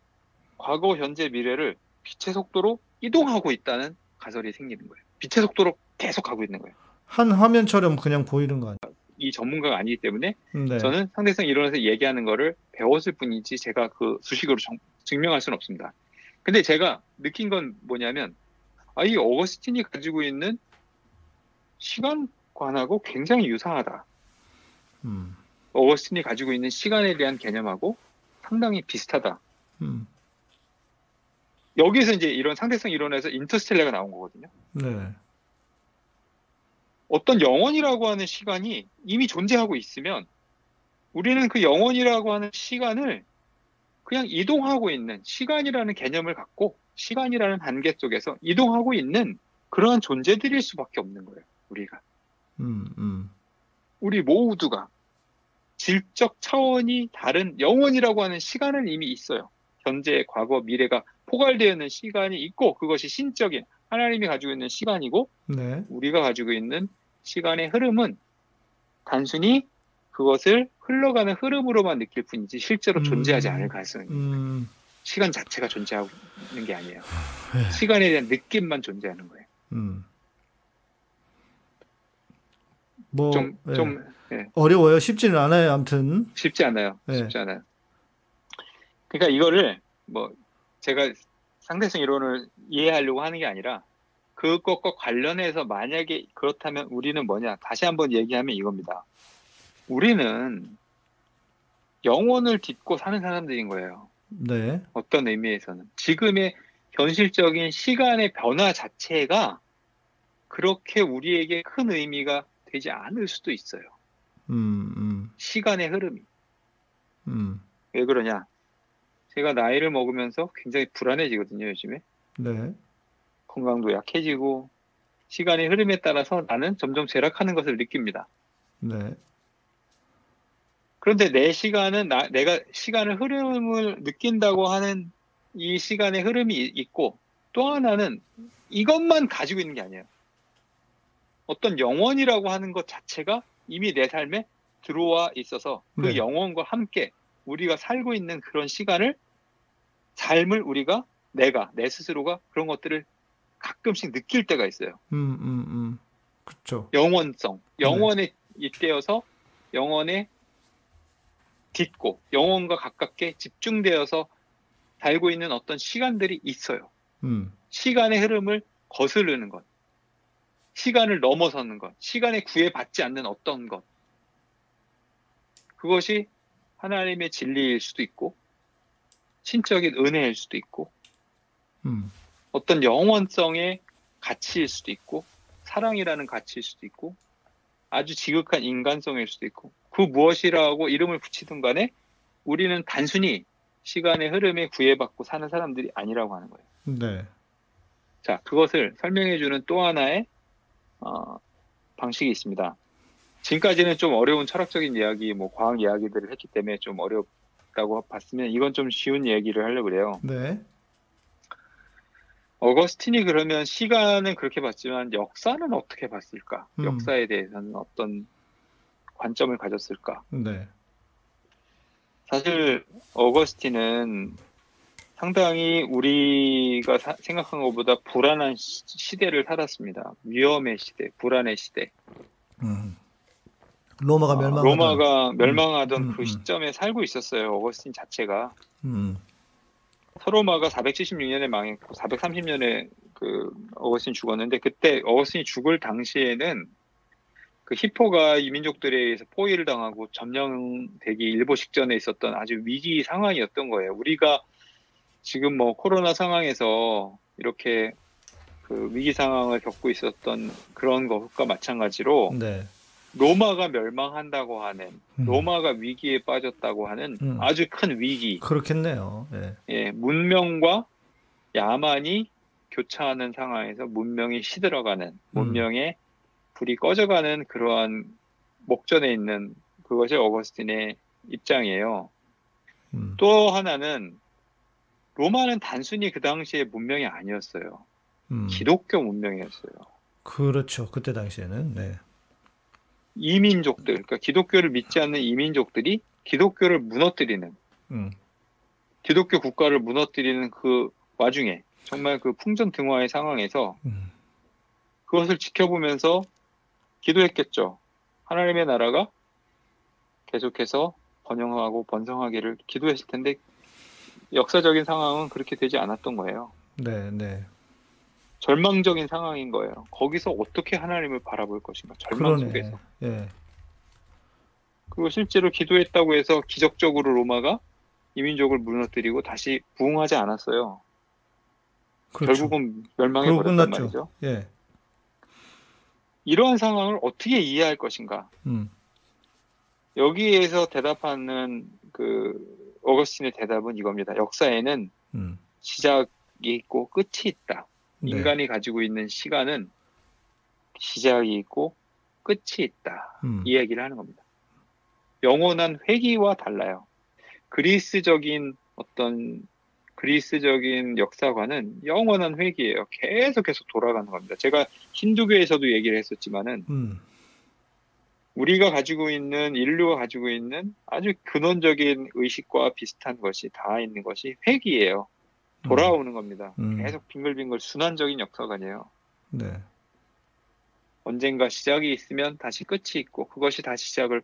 과거, 현재, 미래를 빛의 속도로 이동하고 있다는 가설이 생기는 거예요. 빛의 속도로 계속 가고 있는 거예요. 한 화면처럼 그냥 보이는 거 아니에요? 이 전문가가 아니기 때문에 네. 저는 상대성 이론에서 얘기하는 거를 배웠을 뿐이지 제가 그 수식으로 정, 증명할 수는 없습니다. 근데 제가 느낀 건 뭐냐면 아, 이 어거스틴이 가지고 있는 시간관하고 굉장히 유사하다. 음. 어거스틴이 가지고 있는 시간에 대한 개념하고 상당히 비슷하다. 음. 여기에서 이제 이런 상대성 이론에서 인터스텔라가 나온 거거든요. 네. 어떤 영원이라고 하는 시간이 이미 존재하고 있으면 우리는 그 영원이라고 하는 시간을 그냥 이동하고 있는 시간이라는 개념을 갖고 시간이라는 한계 속에서 이동하고 있는 그러한 존재들일 수밖에 없는 거예요. 우리가. 음, 음. 우리 모두가 질적 차원이 다른 영원이라고 하는 시간은 이미 있어요. 현재, 과거, 미래가 포괄되어 있는 시간이 있고 그것이 신적인 하나님이 가지고 있는 시간이고 네. 우리가 가지고 있는 시간의 흐름은 단순히 그것을 흘러가는 흐름으로만 느낄 뿐이지 실제로 음, 존재하지 않을 가능성이 음. 시간 자체가 존재하는 게 아니에요. 네. 시간에 대한 느낌만 존재하는 거예요. 음. 뭐, 좀, 네. 좀 네. 어려워요. 쉽지는 않아요. 아무튼 쉽지 않아요. 네. 쉽지 않아요. 그러니까 이거를 뭐 제가 상대성 이론을 이해하려고 하는 게 아니라 그것과 관련해서 만약에 그렇다면 우리는 뭐냐. 다시 한번 얘기하면 이겁니다. 우리는 영혼을 딛고 사는 사람들인 거예요. 네. 어떤 의미에서는. 지금의 현실적인 시간의 변화 자체가 그렇게 우리에게 큰 의미가 되지 않을 수도 있어요. 음, 음. 시간의 흐름이. 음. 왜 그러냐? 제가 나이를 먹으면서 굉장히 불안해지거든요, 요즘에. 네. 건강도 약해지고 시간의 흐름에 따라서 나는 점점 쇠락하는 것을 느낍니다. 네. 그런데 내 시간은 나, 내가 시간의 흐름을 느낀다고 하는 이 시간의 흐름이 있고 또 하나는 이것만 가지고 있는 게 아니에요. 어떤 영혼이라고 하는 것 자체가 이미 내 삶에 들어와 있어서 그 네. 영혼과 함께 우리가 살고 있는 그런 시간을 삶을 우리가 내가 내 스스로가 그런 것들을 가끔씩 느낄 때가 있어요. 음, 음, 음. 그렇죠. 영원성, 영원에 네. 떼어서 영원에 딛고 영혼과 가깝게 집중되어서 살고 있는 어떤 시간들이 있어요. 음. 시간의 흐름을 거스르는 것, 시간을 넘어서는 것, 시간에 구애받지 않는 어떤 것. 그것이 하나님의 진리일 수도 있고 신적인 은혜일 수도 있고 음. 어떤 영원성의 가치일 수도 있고 사랑이라는 가치일 수도 있고 아주 지극한 인간성일 수도 있고 그 무엇이라고 이름을 붙이든 간에 우리는 단순히 시간의 흐름에 구애받고 사는 사람들이 아니라고 하는 거예요. 네. 자, 그것을 설명해주는 또 하나의 어, 방식이 있습니다. 지금까지는 좀 어려운 철학적인 이야기, 뭐 과학 이야기들을 했기 때문에 좀 어렵다고 봤으면 이건 좀 쉬운 얘기를 하려고 그래요. 네. 어거스틴이 그러면 시간은 그렇게 봤지만 역사는 어떻게 봤을까? 음. 역사에 대해서는 어떤 관점을 가졌을까? 네. 사실 어거스틴은 상당히 우리가 사, 생각한 것보다 불안한 시, 시대를 살았습니다. 위험의 시대, 불안의 시대. 음. 로마가 멸망하던, 로마가 멸망하던 음, 음, 그 시점에 음. 살고 있었어요. 어거스틴 자체가. 음. 서로마가 사백칠십육 년에 망했고 사백삼십 년에 그 어거스틴 죽었는데 그때 어거스틴이 죽을 당시에는 그 히포가 이민족들에 의해서 포위를 당하고 점령되기 일보 직전에 있었던 아주 위기 상황이었던 거예요. 우리가 지금 뭐 코로나 상황에서 이렇게 그 위기 상황을 겪고 있었던 그런 것과 마찬가지로 네. 로마가 멸망한다고 하는, 음. 로마가 위기에 빠졌다고 하는 음. 아주 큰 위기. 그렇겠네요. 예. 예, 문명과 야만이 교차하는 상황에서 문명이 시들어가는, 문명의 음. 불이 꺼져가는 그러한 목전에 있는 그것이 어거스틴의 입장이에요. 음. 또 하나는 로마는 단순히 그 당시에 문명이 아니었어요. 음. 기독교 문명이었어요. 그렇죠. 그때 당시에는. 네. 이민족들, 그러니까 기독교를 믿지 않는 이민족들이 기독교를 무너뜨리는, 음. 기독교 국가를 무너뜨리는 그 와중에 정말 그 풍전등화의 상황에서 음. 그것을 지켜보면서 기도했겠죠. 하나님의 나라가 계속해서 번영하고 번성하기를 기도했을 텐데 역사적인 상황은 그렇게 되지 않았던 거예요. 네, 네. 절망적인 상황인 거예요. 거기서 어떻게 하나님을 바라볼 것인가. 절망 그러네. 속에서. 예. 그리고 실제로 기도했다고 해서 기적적으로 로마가 이민족을 무너뜨리고 다시 부흥하지 않았어요. 그렇죠. 결국은 멸망해버렸단 말이죠. 예. 이러한 상황을 어떻게 이해할 것인가. 음. 여기에서 대답하는 그 어거스틴의 대답은 이겁니다. 역사에는 음. 시작이 있고 끝이 있다. 인간이 네. 가지고 있는 시간은 시작이 있고 끝이 있다. 음. 이 얘기를 하는 겁니다. 영원한 회귀와 달라요. 그리스적인 어떤 그리스적인 역사관은 영원한 회귀예요. 계속 계속 돌아가는 겁니다. 제가 힌두교에서도 얘기를 했었지만은 음. 우리가 가지고 있는 인류가 가지고 있는 아주 근원적인 의식과 비슷한 것이 다 있는 것이 회귀예요. 돌아오는 음. 겁니다. 음. 계속 빙글빙글 순환적인 역사관이에요. 네. 언젠가 시작이 있으면 다시 끝이 있고 그것이 다시 시작을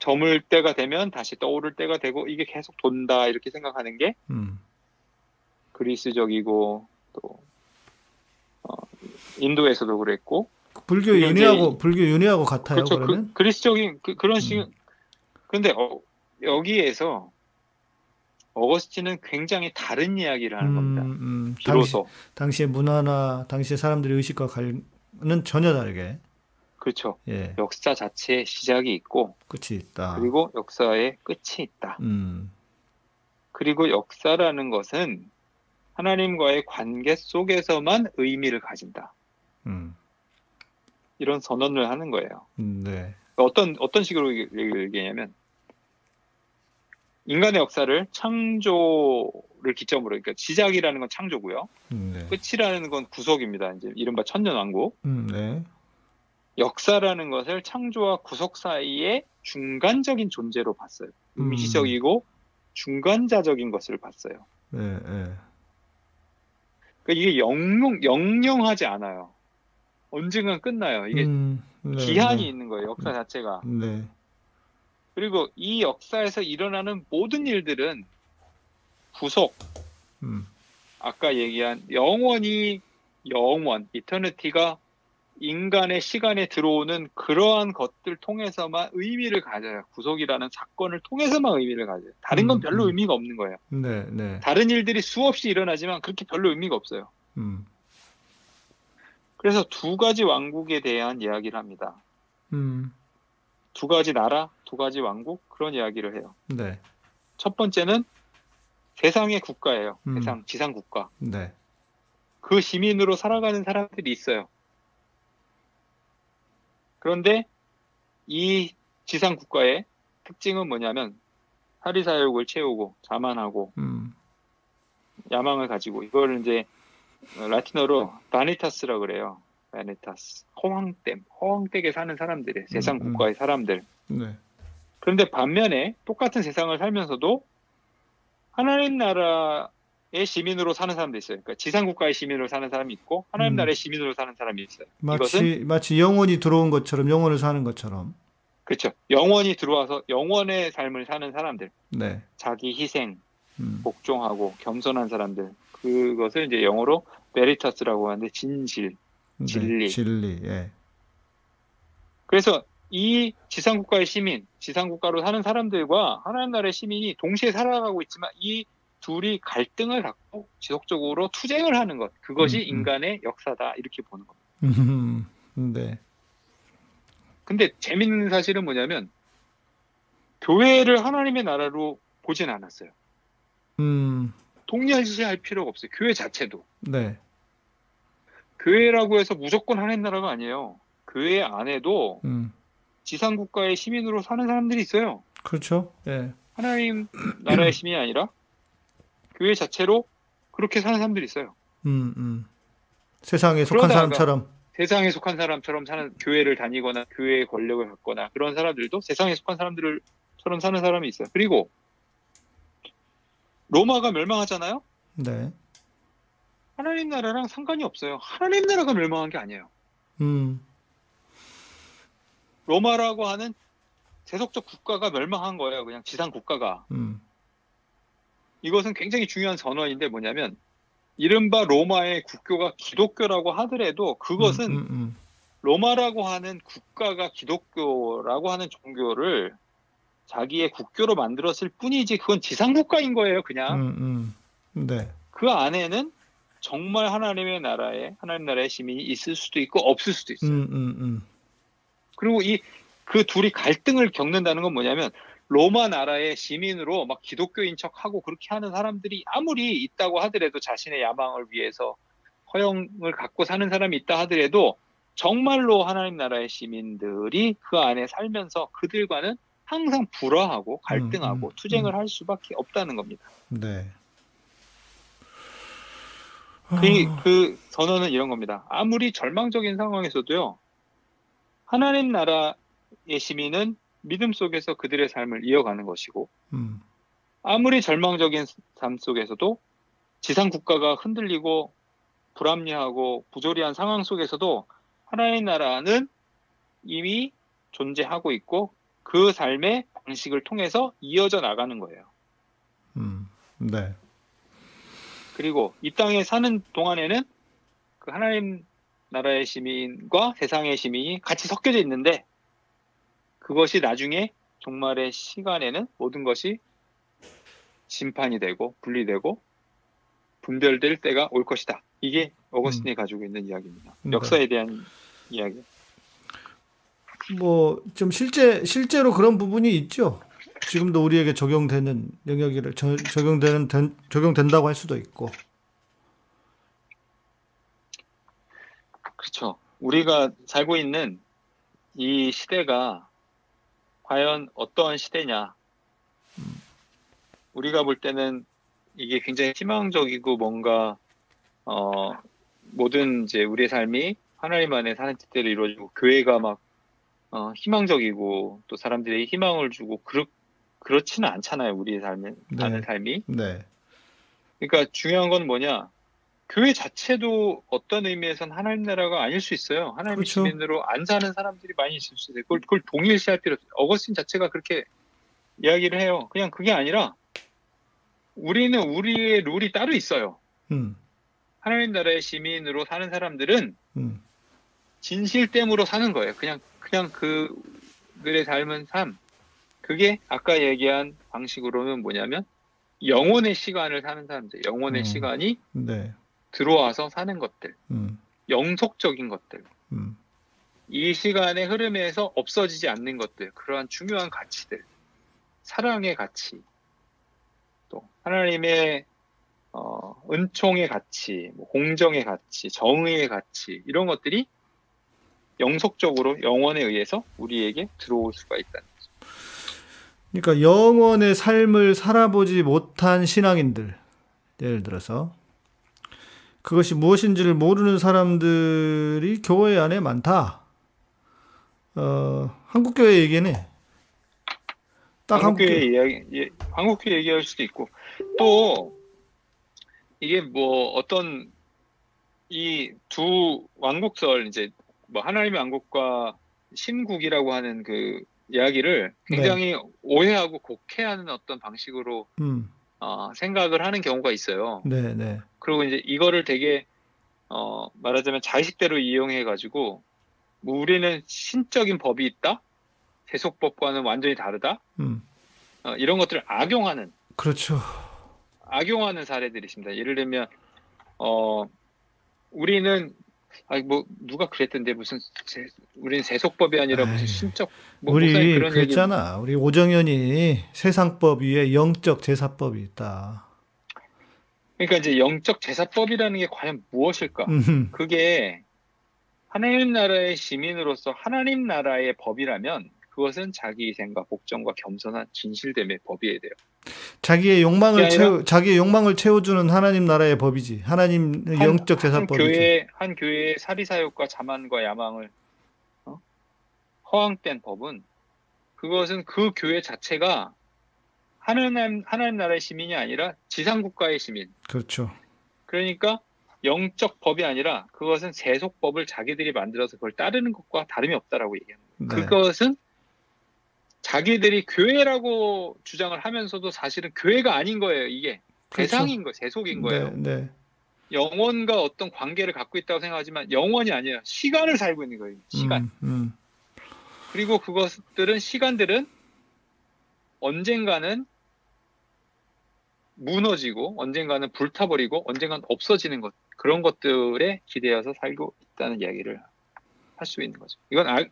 저물 때가 되면 다시 떠오를 때가 되고 이게 계속 돈다 이렇게 생각하는 게 음. 그리스적이고 또 어, 인도에서도 그랬고 불교 윤회하고 불교 윤회하고 같아요. 그렇죠. 그러면 그, 그리스적인 그, 그런 식. 음. 근데 어, 여기에서 어거스틴은 굉장히 다른 이야기를 하는 음, 겁니다. 음, 비로소 당시, 당시의 문화나 당시의 사람들의 의식과는 전혀 다르게 그렇죠. 예. 역사 자체의 시작이 있고 끝이 있다. 그리고 역사의 끝이 있다. 음. 그리고 역사라는 것은 하나님과의 관계 속에서만 의미를 가진다. 음. 이런 선언을 하는 거예요. 네. 어떤 어떤 식으로 얘기하냐면 인간의 역사를 창조를 기점으로, 그러니까 시작이라는 건 창조고요. 네. 끝이라는 건 구속입니다. 이제 이른바 천년왕국. 음, 네. 역사라는 것을 창조와 구속 사이의 중간적인 존재로 봤어요. 임시적이고 음. 중간자적인 것을 봤어요. 네, 네. 그러니까 이게 영영 영영하지 않아요. 언젠간 끝나요. 이게 음, 네, 기한이 네. 있는 거예요. 역사 자체가. 네. 그리고 이 역사에서 일어나는 모든 일들은 구속, 음. 아까 얘기한 영원히 영원, 이터니티가 인간의 시간에 들어오는 그러한 것들 통해서만 의미를 가져요. 구속이라는 사건을 통해서만 의미를 가져요. 다른 건 별로 음, 음. 의미가 없는 거예요. 네, 네. 다른 일들이 수없이 일어나지만 그렇게 별로 의미가 없어요. 음. 그래서 두 가지 왕국에 대한 이야기를 합니다. 음. 두 가지 나라, 두 가지 왕국, 그런 이야기를 해요. 네. 첫 번째는 세상의 국가예요. 음. 세상, 지상 국가. 네. 그 시민으로 살아가는 사람들이 있어요. 그런데 이 지상 국가의 특징은 뭐냐면 사리사욕을 채우고 자만하고 음. 야망을 가지고, 이걸 이제 라틴어로 바니타스라고 그래요. 베네타스, 허황댐, 허황되게 사는 사람들이에요. 세상 국가의 사람들. 네. 그런데 반면에 똑같은 세상을 살면서도 하나님 나라의 시민으로 사는 사람도 있어요. 그러니까 지상 국가의 시민으로 사는 사람이 있고 하나님 음. 나라의 시민으로 사는 사람이 있어요. 마치, 이것은 마치 영원히 들어온 것처럼, 영원을 사는 것처럼. 그렇죠. 영원히 들어와서 영원의 삶을 사는 사람들. 네. 자기 희생, 음. 복종하고 겸손한 사람들. 그것을 이제 영어로 베리타스라고 하는데 진실. 진리. 네, 진리. 예. 그래서 이 지상국가의 시민, 지상국가로 사는 사람들과 하나님 나라의 시민이 동시에 살아가고 있지만 이 둘이 갈등을 갖고 지속적으로 투쟁을 하는 것, 그것이 음, 음. 인간의 역사다, 이렇게 보는 겁니다. 음, 네. 근데 재밌는 사실은 뭐냐면 교회를 하나님의 나라로 보진 않았어요. 음. 동일시할 필요가 없어요. 교회 자체도. 네. 교회라고 해서 무조건 하나님 나라가 아니에요. 교회 안에도 음. 지상 국가의 시민으로 사는 사람들이 있어요. 그렇죠. 예. 하나님 나라의 시민이 아니라 교회 자체로 그렇게 사는 사람들이 있어요. 음, 음. 세상에 속한 사람처럼. 세상에 속한 사람처럼 사는, 교회를 다니거나 교회의 권력을 갖거나 그런 사람들도 세상에 속한 사람들처럼 사는 사람이 있어요. 그리고 로마가 멸망하잖아요. 네. 하나님 나라랑 상관이 없어요. 하나님 나라가 멸망한 게 아니에요. 음. 로마라고 하는 세속적 국가가 멸망한 거예요. 그냥 지상 국가가. 음. 이것은 굉장히 중요한 선언인데 뭐냐면 이른바 로마의 국교가 기독교라고 하더라도 그것은 음, 음, 음. 로마라고 하는 국가가 기독교라고 하는 종교를 자기의 국교로 만들었을 뿐이지 그건 지상 국가인 거예요. 그냥. 음, 음. 네. 그 안에는 정말 하나님의 나라에, 하나님 나라의 시민이 있을 수도 있고 없을 수도 있어요. 음, 음, 음. 그리고 이 그 둘이 갈등을 겪는다는 건 뭐냐면 로마 나라의 시민으로 막 기독교인 척하고 그렇게 하는 사람들이 아무리 있다고 하더라도, 자신의 야망을 위해서 허영을 갖고 사는 사람이 있다 하더라도 정말로 하나님 나라의 시민들이 그 안에 살면서 그들과는 항상 불화하고 갈등하고 음, 음, 투쟁을 음. 할 수밖에 없다는 겁니다. 네. 그, 그 선언은 이런 겁니다. 아무리 절망적인 상황에서도요, 하나님 나라의 시민은 믿음 속에서 그들의 삶을 이어가는 것이고 음. 아무리 절망적인 삶 속에서도, 지상 국가가 흔들리고 불합리하고 부조리한 상황 속에서도 하나님 나라는 이미 존재하고 있고 그 삶의 방식을 통해서 이어져 나가는 거예요. 음, 네. 그리고 이 땅에 사는 동안에는 그 하나님 나라의 시민과 세상의 시민이 같이 섞여져 있는데, 그것이 나중에 종말의 시간에는 모든 것이 심판이 되고 분리되고 분별될 때가 올 것이다. 이게 어거스틴이 음. 가지고 있는 이야기입니다. 역사에 대한 이야기. 뭐 좀 실제 실제로 그런 부분이 있죠. 지금도 우리에게 적용되는 영역이를 저, 적용되는 된, 적용된다고 할 수도 있고. 그렇죠. 우리가 살고 있는 이 시대가 과연 어떠한 시대냐. 우리가 볼 때는 이게 굉장히 희망적이고 뭔가 어, 모든 이제 우리의 삶이 하나님 안에 사는 뜻대로 이루어지고 교회가 막 어, 희망적이고 또 사람들이 희망을 주고 그렇 그렇지는 않잖아요. 우리의 삶에 사는 네. 삶이. 네. 그러니까 중요한 건 뭐냐? 교회 자체도 어떤 의미에선 하나님 나라가 아닐 수 있어요. 하나님 그렇죠. 시민으로 안 사는 사람들이 많이 있을 수 있어요. 그걸, 그걸 동일시할 필요 없어요. 어거스틴 자체가 그렇게 이야기를 해요. 그냥 그게 아니라 우리는 우리의 룰이 따로 있어요. 음. 하나님 나라의 시민으로 사는 사람들은 음. 진실됨으로 사는 거예요. 그냥 그냥 그들의 삶은 삶. 그게 아까 얘기한 방식으로는 뭐냐면 영혼의 시간을 사는 사람들. 영혼의 음. 시간이 네. 들어와서 사는 것들. 음. 영속적인 것들. 음. 이 시간의 흐름에서 없어지지 않는 것들. 그러한 중요한 가치들. 사랑의 가치. 또 하나님의 어, 은총의 가치, 뭐 공정의 가치, 정의의 가치 이런 것들이 영속적으로 영원에 의해서 우리에게 들어올 수가 있다는 거죠. 그러니까 영원의 삶을 살아보지 못한 신앙인들, 예를 들어서 그것이 무엇인지를 모르는 사람들이 교회 안에 많다. 어, 한국교회 얘기네. 딱 한국교회 이야기, 예, 한국교회 얘기할 수도 있고 또 이게 뭐 어떤 이 두 왕국설 이제 뭐 하나님의 왕국과 신국이라고 하는 그 이야기를 굉장히 네. 오해하고 곡해하는 어떤 방식으로 음. 어, 생각을 하는 경우가 있어요. 네, 네. 그리고 이제 이거를 되게 어, 말하자면 자의식대로 이용해가지고 뭐 우리는 신적인 법이 있다, 세속법과는 완전히 다르다. 음. 어, 이런 것들을 악용하는. 그렇죠. 악용하는 사례들이 있습니다. 예를 들면 어, 우리는 아니 뭐 누가 그랬던데 무슨 제, 우리는 세속법이 아니라 무슨 신적 뭐 우리 그런 그랬잖아. 얘기... 우리 오정현이 세상법 위에 영적 제사법이 있다. 그러니까 이제 영적 제사법이라는 게 과연 무엇일까? 음흠. 그게 하나님 나라의 시민으로서 하나님 나라의 법이라면 그것은 자기 희생과 복종과 겸손한 진실됨의 법이어야 돼요. 자기의 욕망을 채우 자기의 욕망을 채워주는 하나님 나라의 법이지. 하나님 한, 영적 제사법이지. 한 교회 한 교회의 사리사욕과 자만과 야망을 어? 허황된 법은 그것은 그 교회 자체가 하나님 하나님 나라의 시민이 아니라 지상 국가의 시민. 그렇죠. 그러니까 영적 법이 아니라 그것은 세속법을 자기들이 만들어서 그걸 따르는 것과 다름이 없다라고 얘기합니다. 네. 그것은 자기들이 교회라고 주장을 하면서도 사실은 교회가 아닌 거예요. 이게 그렇죠. 대상인 거예요. 세속인 거예요. 네, 네. 영혼과 어떤 관계를 갖고 있다고 생각하지만 영혼이 아니에요. 시간을 살고 있는 거예요. 시간. 음, 음. 그리고 그것들은 시간들은 언젠가는 무너지고 언젠가는 불타버리고 언젠가는 없어지는 것. 그런 것들에 기대어서 살고 있다는 이야기를 할 수 있는 거죠. 이건 아,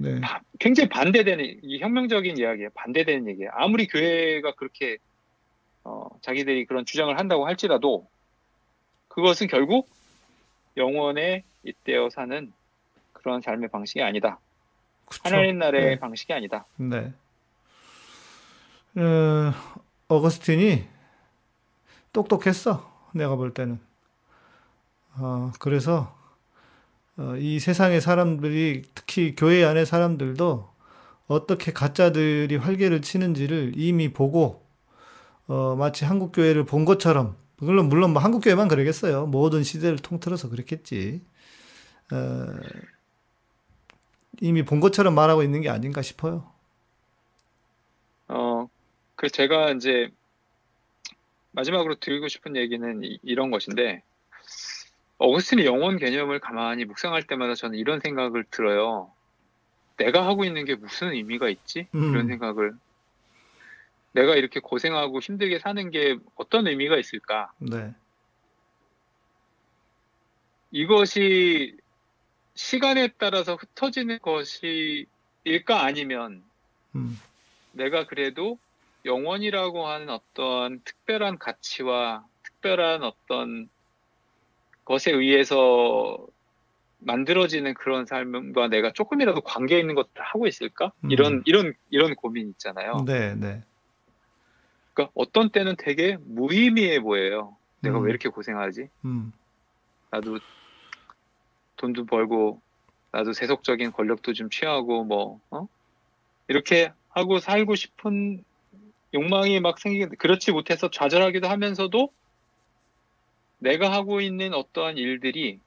네. 굉장히 반대되는 이 혁명적인 이야기예요. 반대되는 얘기예요. 아무리 교회가 그렇게 어, 자기들이 그런 주장을 한다고 할지라도 그것은 결국 영원에 잇대어 사는 그런 삶의 방식이 아니다. 그쵸. 하나님 나라의 네. 방식이 아니다. 네. 어, 어거스틴이 똑똑했어. 내가 볼 때는. 어, 그래서 이 세상의 사람들이 특히 교회 안의 사람들도 어떻게 가짜들이 활개를 치는지를 이미 보고 어, 마치 한국교회를 본 것처럼 물론 물론 뭐 한국교회만 그러겠어요. 모든 시대를 통틀어서 그랬겠지. 어, 이미 본 것처럼 말하고 있는 게 아닌가 싶어요. 어, 그 제가 이제 마지막으로 드리고 싶은 얘기는 이, 이런 것인데 어거스틴의 영혼 개념을 가만히 묵상할 때마다 저는 이런 생각을 들어요. 내가 하고 있는 게 무슨 의미가 있지? 음. 이런 생각을. 내가 이렇게 고생하고 힘들게 사는 게 어떤 의미가 있을까? 네. 이것이 시간에 따라서 흩어지는 것이 일까 아니면 음. 내가 그래도 영원이라고 하는 어떤 특별한 가치와 특별한 어떤 것에 의해서 만들어지는 그런 삶과 내가 조금이라도 관계 있는 것들 하고 있을까? 음. 이런 이런 이런 고민 있잖아요. 네, 네. 그러니까 어떤 때는 되게 무의미해 보여요. 내가 음. 왜 이렇게 고생하지? 음. 나도 돈 좀 벌고 나도 세속적인 권력도 좀 취하고 뭐 어? 이렇게 하고 살고 싶은 욕망이 막 생기는데 그렇지 못해서 좌절하기도 하면서도 내가 하고 있는 어떠한 일들이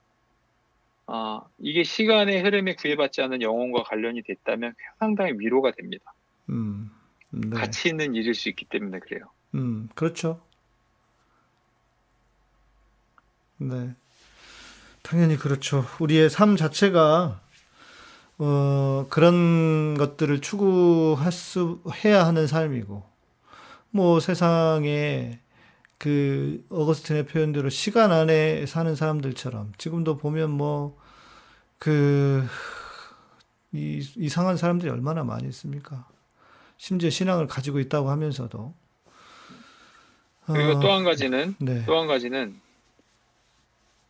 아, 이게 시간의 흐름에 구애받지 않은 영혼과 관련이 됐다면 상당히 위로가 됩니다. 음, 네. 가치 있는 일일 수 있기 때문에 그래요. 음, 그렇죠. 네, 당연히 그렇죠. 우리의 삶 자체가 어, 그런 것들을 추구할 수 해야 하는 삶이고, 뭐 세상에 그 어거스틴의 표현대로 시간 안에 사는 사람들처럼 지금도 보면 뭐 그 이 이상한 사람들이 얼마나 많이 있습니까? 심지어 신앙을 가지고 있다고 하면서도 그리고 어, 또 한 가지는 네. 또 한 가지는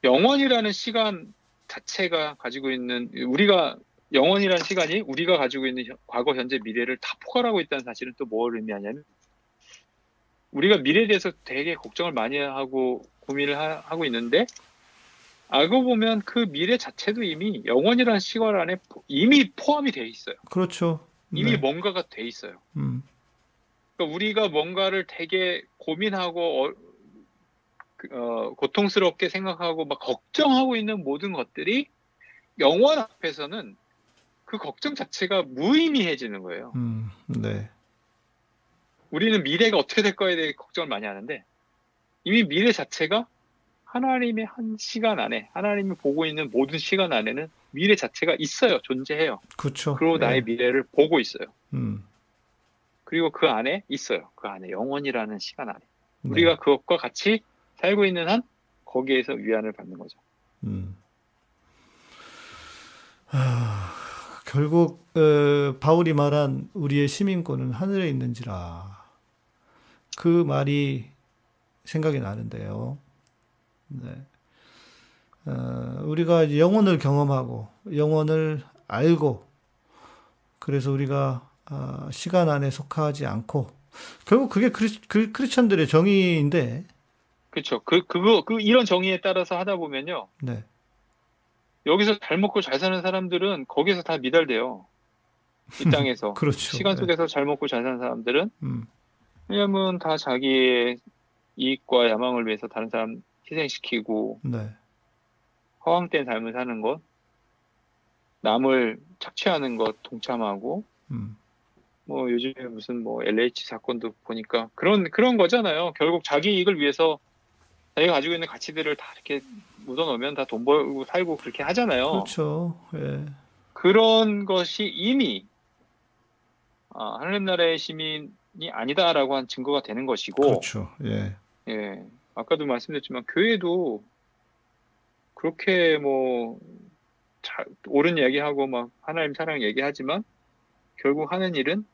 영원이라는 시간 자체가 가지고 있는 우리가 영원이라는 시간이 우리가 가지고 있는 과거, 현재, 미래를 다 포괄하고 있다는 사실은 또 뭘 의미하냐면 우리가 미래에 대해서 되게 걱정을 많이 하고 고민을 하, 하고 있는데 알고 보면 그 미래 자체도 이미 영원이라는 시간 안에 이미 포함이 돼 있어요. 그렇죠. 이미 네. 뭔가가 돼 있어요. 음. 그러니까 우리가 뭔가를 되게 고민하고 어, 어, 고통스럽게 생각하고 막 걱정하고 있는 모든 것들이 영원 앞에서는 그 걱정 자체가 무의미해지는 거예요. 음, 네. 우리는 미래가 어떻게 될 거에 대해 걱정을 많이 하는데 이미 미래 자체가 하나님의 한 시간 안에 하나님이 보고 있는 모든 시간 안에는 미래 자체가 있어요. 존재해요. 그렇죠. 그리고 네. 나의 미래를 보고 있어요. 음. 그리고 그 안에 있어요. 그 안에 영원이라는 시간 안에. 네. 우리가 그것과 같이 살고 있는 한 거기에서 위안을 받는 거죠. 음. 아, 결국 어, 바울이 말한 우리의 시민권은 하늘에 있는지라 그 말이 생각이 나는데요. 네. 어, 우리가 영혼을 경험하고 영혼을 알고 그래서 우리가 어, 시간 안에 속하지 않고 결국 그게 크리, 그, 크리스천들의 정의인데 그렇죠. 그 그거 그 이런 정의에 따라서 하다 보면요. 네. 여기서 잘 먹고 잘 사는 사람들은 거기서 다 미달돼요. 이 땅에서 그렇죠. 시간 속에서 네. 잘 먹고 잘 사는 사람들은 음. 왜냐면 다 자기의 이익과 야망을 위해서 다른 사람 희생시키고 네. 허황된 삶을 사는 것, 남을 착취하는 것 동참하고 음. 뭐 요즘에 무슨 뭐 엘에이치 사건도 보니까 그런 그런 거잖아요. 결국 자기 이익을 위해서 자기가 가지고 있는 가치들을 다 이렇게 묻어놓으면 다 돈 벌고 살고 그렇게 하잖아요. 그렇죠. 예. 그런 것이 이미 아, 하나님 나라의 시민이 아니다라고 한 증거가 되는 것이고. 그렇죠. 예. 예. 아까도 말씀드렸지만 교회도 그렇게 뭐 자, 옳은 얘기하고 막 하나님 사랑 얘기하지만 결국 하는 일은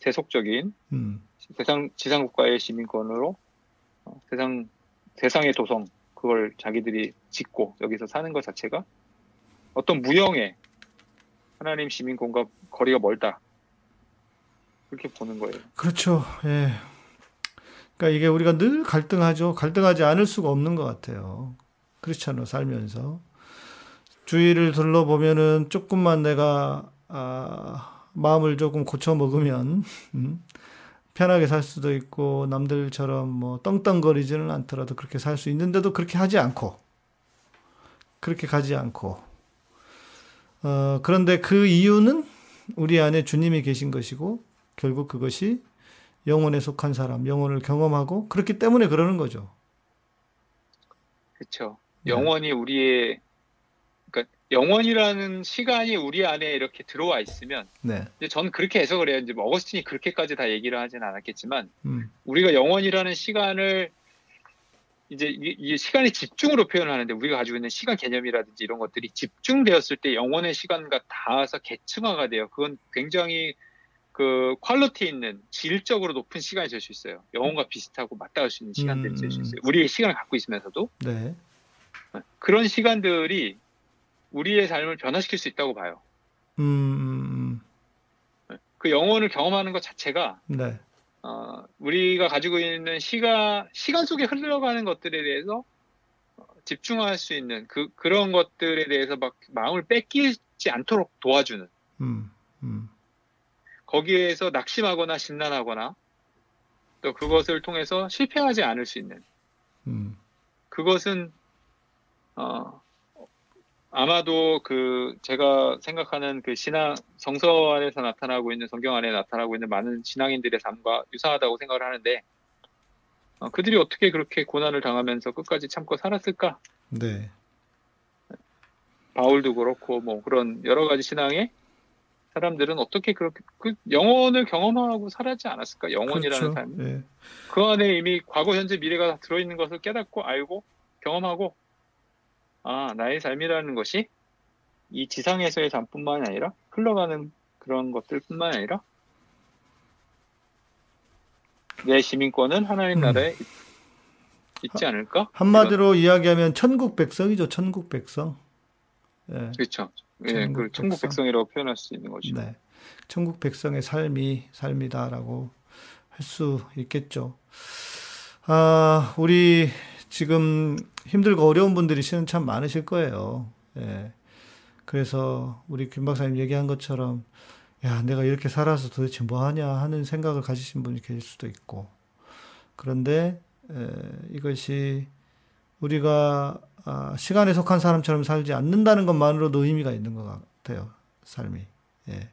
세속적인 음. 세상 지상국가의 시민권으로 어, 세상 세상의 도성 그걸 자기들이 짓고 여기서 사는 것 자체가 어떤 무형의 하나님 시민권과 거리가 멀다 그렇게 보는 거예요. 그렇죠. 예. 그러니까 이게 우리가 늘 갈등하죠. 갈등하지 않을 수가 없는 것 같아요. 크리스찬으로 살면서 주위를 둘러보면은 조금만 내가 아, 마음을 조금 고쳐 먹으면. 음. 편하게 살 수도 있고 남들처럼 뭐 떵떵거리지는 않더라도 그렇게 살 수 있는데도 그렇게 하지 않고 그렇게 가지 않고 어, 그런데 그 이유는 우리 안에 주님이 계신 것이고 결국 그것이 영혼에 속한 사람, 영혼을 경험하고 그렇기 때문에 그러는 거죠. 그렇죠. 영혼이 네. 우리의 그러니까 영원이라는 시간이 우리 안에 이렇게 들어와 있으면 네. 이제 저는 그렇게 해석을 해요. 이제 뭐 어거스틴이 그렇게까지 다 얘기를 하진 않았겠지만 음. 우리가 영원이라는 시간을 이제 이 시간이 집중으로 표현하는데 우리가 가지고 있는 시간 개념이라든지 이런 것들이 집중되었을 때 영혼의 시간과 닿아서 계층화가 돼요. 그건 굉장히 그 퀄리티 있는 질적으로 높은 시간이 될 수 있어요. 영혼과 비슷하고 맞닿을 수 있는 시간들이 될 수 있어요. 우리의 시간을 갖고 있으면서도 네. 그런 시간들이 우리의 삶을 변화시킬 수 있다고 봐요. 음... 그 영혼을 경험하는 것 자체가 네. 어, 우리가 가지고 있는 시가, 시간 속에 흘러가는 것들에 대해서 집중할 수 있는 그, 그런 것들에 대해서 막 마음을 뺏기지 않도록 도와주는 음, 음. 거기에서 낙심하거나 심란하거나 또 그것을 통해서 실패하지 않을 수 있는 음. 그것은 어, 아마도 그 제가 생각하는 그 신앙 성서 안에서 나타나고 있는 성경 안에 나타나고 있는 많은 신앙인들의 삶과 유사하다고 생각을 하는데 어, 그들이 어떻게 그렇게 고난을 당하면서 끝까지 참고 살았을까? 네. 바울도 그렇고 뭐 그런 여러 가지 신앙의 사람들은 어떻게 그렇게 그 영혼을 경험하고 살았지 않았을까? 영혼이라는 그렇죠. 삶. 네. 그 안에 이미 과거, 현재, 미래가 다 들어있는 것을 깨닫고 알고 경험하고. 아, 나의 삶이라는 것이 이 지상에서의 삶뿐만 아니라 흘러가는 그런 것들뿐만 아니라 내 시민권은 하나님 나라에 음. 있지 않을까? 한마디로 이런. 이야기하면 천국 백성이죠. 천국 백성. 예. 그렇죠. 천국, 예, 그 천국 백성. 백성이라고 표현할 수 있는 거죠. 네. 천국 백성의 삶이 삶이다라고 할 수 있겠죠. 아, 우리 지금 힘들고 어려운 분들이 시는 참 많으실 거예요. 예. 그래서 우리 김 박사님 얘기한 것처럼 야, 내가 이렇게 살아서 도대체 뭐하냐 하는 생각을 가지신 분이 계실 수도 있고 그런데 예, 이것이 우리가 아, 시간에 속한 사람처럼 살지 않는다는 것만으로도 의미가 있는 것 같아요. 삶이. 예.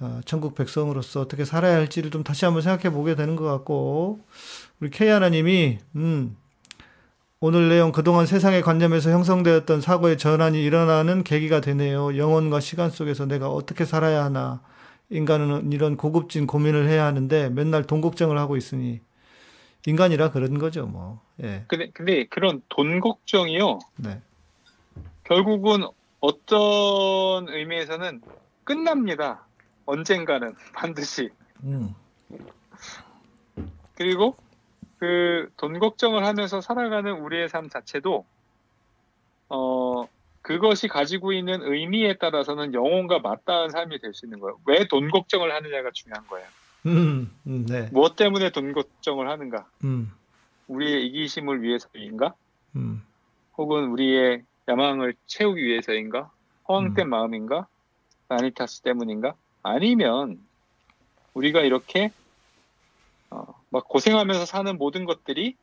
아, 천국 백성으로서 어떻게 살아야 할지를 좀 다시 한번 생각해 보게 되는 것 같고 우리 K 하나님이 음 오늘 내용 그동안 세상의 관념에서 형성되었던 사고의 전환이 일어나는 계기가 되네요. 영혼과 시간 속에서 내가 어떻게 살아야 하나. 인간은 이런 고급진 고민을 해야 하는데 맨날 돈 걱정을 하고 있으니 인간이라 그런 거죠. 뭐. 예. 근데, 근데 그런 돈 걱정이요. 네. 결국은 어떤 의미에서는 끝납니다. 언젠가는 반드시. 음. 그리고 그 돈 걱정을 하면서 살아가는 우리의 삶 자체도 어 그것이 가지고 있는 의미에 따라서는 영혼과 맞닿은 삶이 될 수 있는 거예요. 왜 돈 걱정을 하느냐가 중요한 거예요. 음, 네. 무엇 때문에 돈 걱정을 하는가? 음. 우리의 이기심을 위해서인가? 음. 혹은 우리의 야망을 채우기 위해서인가? 허황된 음. 마음인가? 아니타스 때문인가? 아니면 우리가 이렇게 어, 막 고생하면서 사는 모든 것들이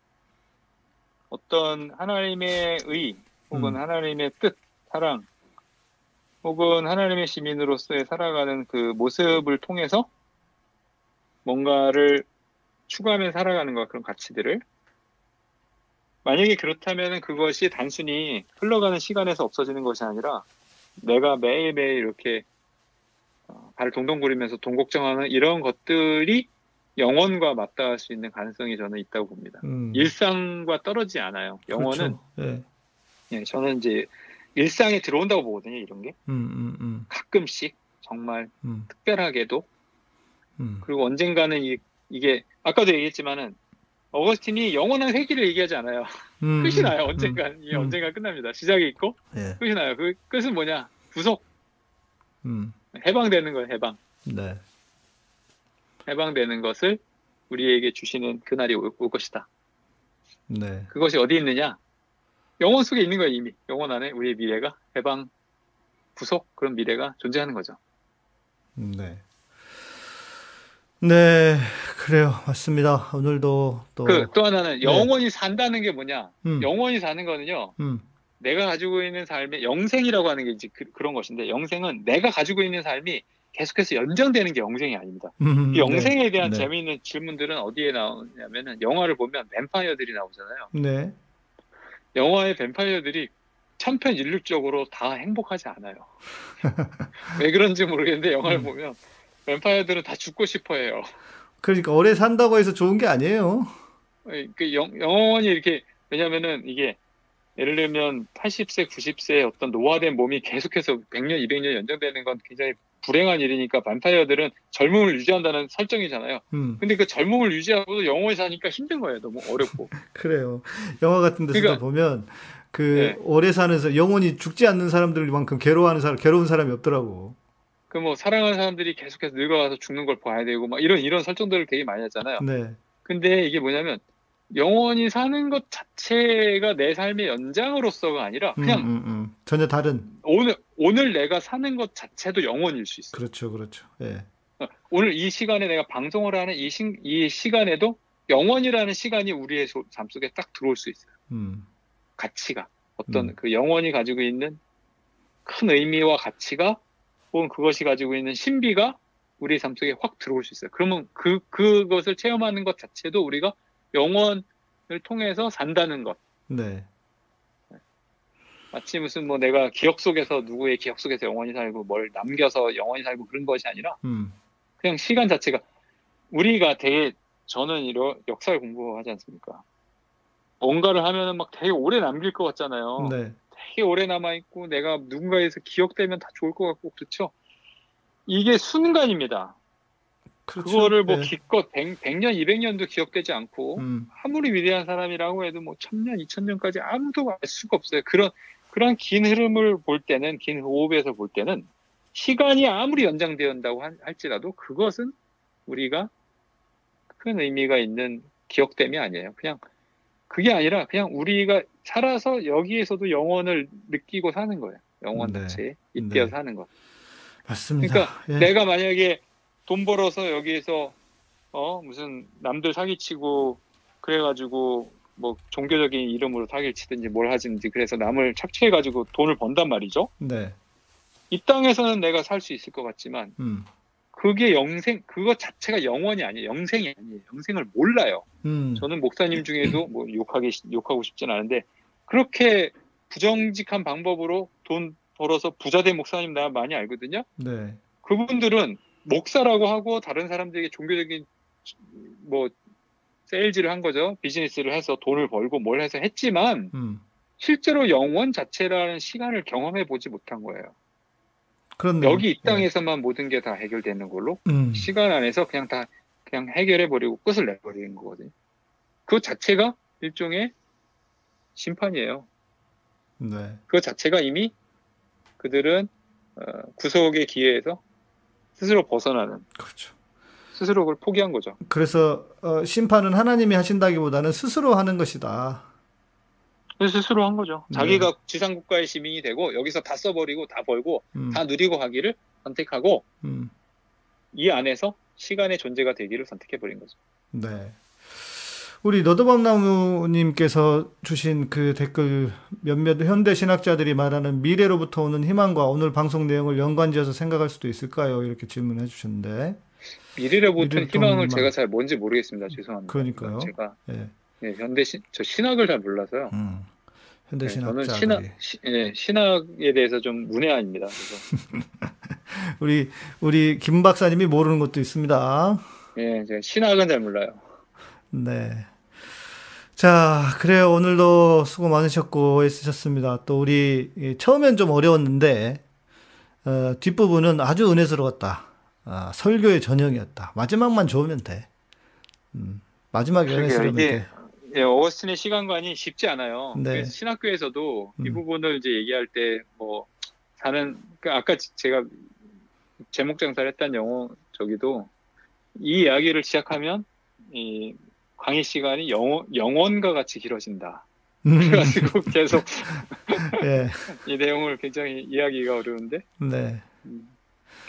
어떤 하나님의 의 혹은 음. 하나님의 뜻, 사랑 혹은 하나님의 시민으로서의 살아가는 그 모습을 통해서 뭔가를 추구하면서 살아가는 것, 그런 가치들을 만약에 그렇다면 그것이 단순히 흘러가는 시간에서 없어지는 것이 아니라 내가 매일매일 이렇게 어, 발을 동동 구르면서 돈 걱정하는 이런 것들이 영혼과 맞닿을 수 있는 가능성이 저는 있다고 봅니다. 음. 일상과 떨어지지 않아요. 영혼은 그렇죠. 예. 예, 저는 이제 일상에 들어온다고 보거든요. 이런 게 음, 음, 음. 가끔씩 정말 음. 특별하게도 음. 그리고 언젠가는 이, 이게 아까도 얘기했지만은 어거스틴이 영원한 회귀를 얘기하지 않아요. 음, 끝이 나요. 언젠가 음, 이 음. 언젠가 끝납니다. 시작이 있고 예. 끝이 나요. 그 끝은 뭐냐? 구속. 음. 해방되는 거예요. 해방. 네. 해방되는 것을 우리에게 주시는 그날이 올, 올 것이다. 네. 그것이 어디 있느냐? 영혼 속에 있는 거예요. 이미 영혼 안에 우리의 미래가 해방, 구속 그런 미래가 존재하는 거죠. 네. 네, 그래요. 맞습니다. 오늘도 또 그, 또 하나는 영혼이 네. 산다는 게 뭐냐? 음. 영혼이 사는 거는요. 음. 내가 가지고 있는 삶의 영생이라고 하는 게 이제 그, 그런 것인데 영생은 내가 가지고 있는 삶이 계속해서 연장되는 게 영생이 아닙니다. 음, 그 영생에 네, 대한 네. 재미있는 질문들은 어디에 나오냐면은 영화를 보면 뱀파이어들이 나오잖아요. 네. 영화의 뱀파이어들이 천편일률적으로 다 행복하지 않아요. 왜 그런지 모르겠는데 영화를 음. 보면 뱀파이어들은 다 죽고 싶어해요. 그러니까 오래 산다고 해서 좋은 게 아니에요. 그 영, 영원히 이렇게, 왜냐면은 이게 예를 들면 팔십 세, 구십 세의 어떤 노화된 몸이 계속해서 백 년, 이백 년 연장되는 건 굉장히 불행한 일이니까 반파이어들은 젊음을 유지한다는 설정이잖아요. 음. 근데 그 젊음을 유지하고도 영원히 사니까 힘든 거예요. 너무 어렵고. 그래요. 영화 같은 데서 그러니까, 보면 그 네. 오래 사는 사람, 영원히 죽지 않는 사람들만큼 괴로워하는 사람, 괴로운 사람이 없더라고. 그 뭐 사랑하는 사람들이 계속해서 늙어가서 죽는 걸 봐야 되고 막 이런 이런 설정들을 되게 많이 했잖아요. 네. 근데 이게 뭐냐면 영원히 사는 것 자체가 내 삶의 연장으로서가 아니라 그냥 음, 음, 음. 전혀 다른 오늘 오늘 내가 사는 것 자체도 영원일 수 있어요. 그렇죠, 그렇죠. 예. 오늘 이 시간에 내가 방송을 하는 이, 시, 이 시간에도 영원이라는 시간이 우리의 잠 속에 딱 들어올 수 있어요. 음. 가치가 어떤 음. 그 영원이 가지고 있는 큰 의미와 가치가 혹은 그것이 가지고 있는 신비가 우리의 삶 속에 확 들어올 수 있어요. 그러면 그 그것을 체험하는 것 자체도 우리가 영원을 통해서 산다는 것. 네. 마치 무슨 뭐 내가 기억 속에서 누구의 기억 속에서 영원히 살고 뭘 남겨서 영원히 살고 그런 것이 아니라 음. 그냥 시간 자체가 우리가 되게 저는 이런 역사를 공부하지 않습니까? 뭔가를 하면은 막 되게 오래 남길 것 같잖아요. 네. 되게 오래 남아 있고 내가 누군가에서 기억되면 다 좋을 것 같고 그렇죠. 이게 순간입니다. 그렇죠. 그거를 뭐 네. 기껏 백, 백 년, 이백 년도 기억되지 않고 음. 아무리 위대한 사람이라고 해도 뭐 천 년, 이천 년까지 아무도 알 수가 없어요. 그런 그런 긴 흐름을 볼 때는 긴 호흡에서 볼 때는 시간이 아무리 연장되었다고 할지라도 그것은 우리가 큰 의미가 있는 기억됨이 아니에요. 그냥 그게 아니라 그냥 우리가 살아서 여기에서도 영원을 느끼고 사는 거예요. 영원 네. 자체에 잇대어 네. 사는 것. 맞습니다. 그러니까 예. 내가 만약에 돈 벌어서 여기에서 어 무슨 남들 사기치고 그래가지고 뭐 종교적인 이름으로 사기를 치든지 뭘 하든지 그래서 남을 착취해가지고 돈을 번단 말이죠. 네. 이 땅에서는 내가 살 수 있을 것 같지만 음. 그게 영생 그거 자체가 영원이 아니에요. 영생이 아니에요. 영생을 몰라요. 음. 저는 목사님 중에도 뭐 욕하기 욕하고 싶진 않은데 그렇게 부정직한 방법으로 돈 벌어서 부자된 목사님 나 많이 알거든요. 네. 그분들은 목사라고 하고 다른 사람들에게 종교적인 뭐 세일즈를 한 거죠. 비즈니스를 해서 돈을 벌고 뭘 해서 했지만 음. 실제로 영원 자체라는 시간을 경험해 보지 못한 거예요. 그렇네. 여기 이 땅에서만 네. 모든 게 다 해결되는 걸로 음. 시간 안에서 그냥 다 그냥 해결해 버리고 끝을 내버리는 거거든요. 그 자체가 일종의 심판이에요. 네. 그 자체가 이미 그들은 구속의 기회에서 스스로 벗어나는. 그렇죠. 스스로 그걸 포기한 거죠. 그래서 어, 심판은 하나님이 하신다기보다는 스스로 하는 것이다. 스스로 한 거죠. 네. 자기가 지상국가의 시민이 되고 여기서 다 써버리고 다 벌고 음. 다 누리고 가기를 선택하고 음. 이 안에서 시간의 존재가 되기를 선택해버린 거죠. 네. 우리 너드밤나무님께서 주신 그 댓글 몇몇 현대 신학자들이 말하는 미래로부터 오는 희망과 오늘 방송 내용을 연관지어서 생각할 수도 있을까요? 이렇게 질문해 주셨는데 미래로부터 오는 희망을 희망. 제가 잘 뭔지 모르겠습니다. 죄송합니다. 그러니까요. 제가 네. 네, 현대 신, 저 신학을 잘 몰라서요. 음, 현대 신학자들이. 네, 저는 신학, 시, 네, 신학에 대해서 좀 문외한입니다. 그래서. 우리 우리 김 박사님이 모르는 것도 있습니다. 네, 제가 신학은 잘 몰라요. 네. 자, 그래요. 오늘도 수고 많으셨고 애쓰셨습니다. 또 우리 처음엔 좀 어려웠는데 어, 뒷부분은 아주 은혜스러웠다. 아, 설교의 전형이었다. 마지막만 좋으면 돼. 음, 마지막에 은혜스러우면 돼. 예, 어거스틴의 시간관이 쉽지 않아요. 네. 그래서 신학교에서도 이 부분을 음. 이제 얘기할 때 뭐 사는 그러니까 아까 제가 제목 장사를 했던 영어 저기도 이 이야기를 시작하면 이 강의 시간이 영어, 영원과 같이 길어진다. 그래가지고 계속 예. 이 내용을 굉장히 이해하기가 어려운데 네. 음,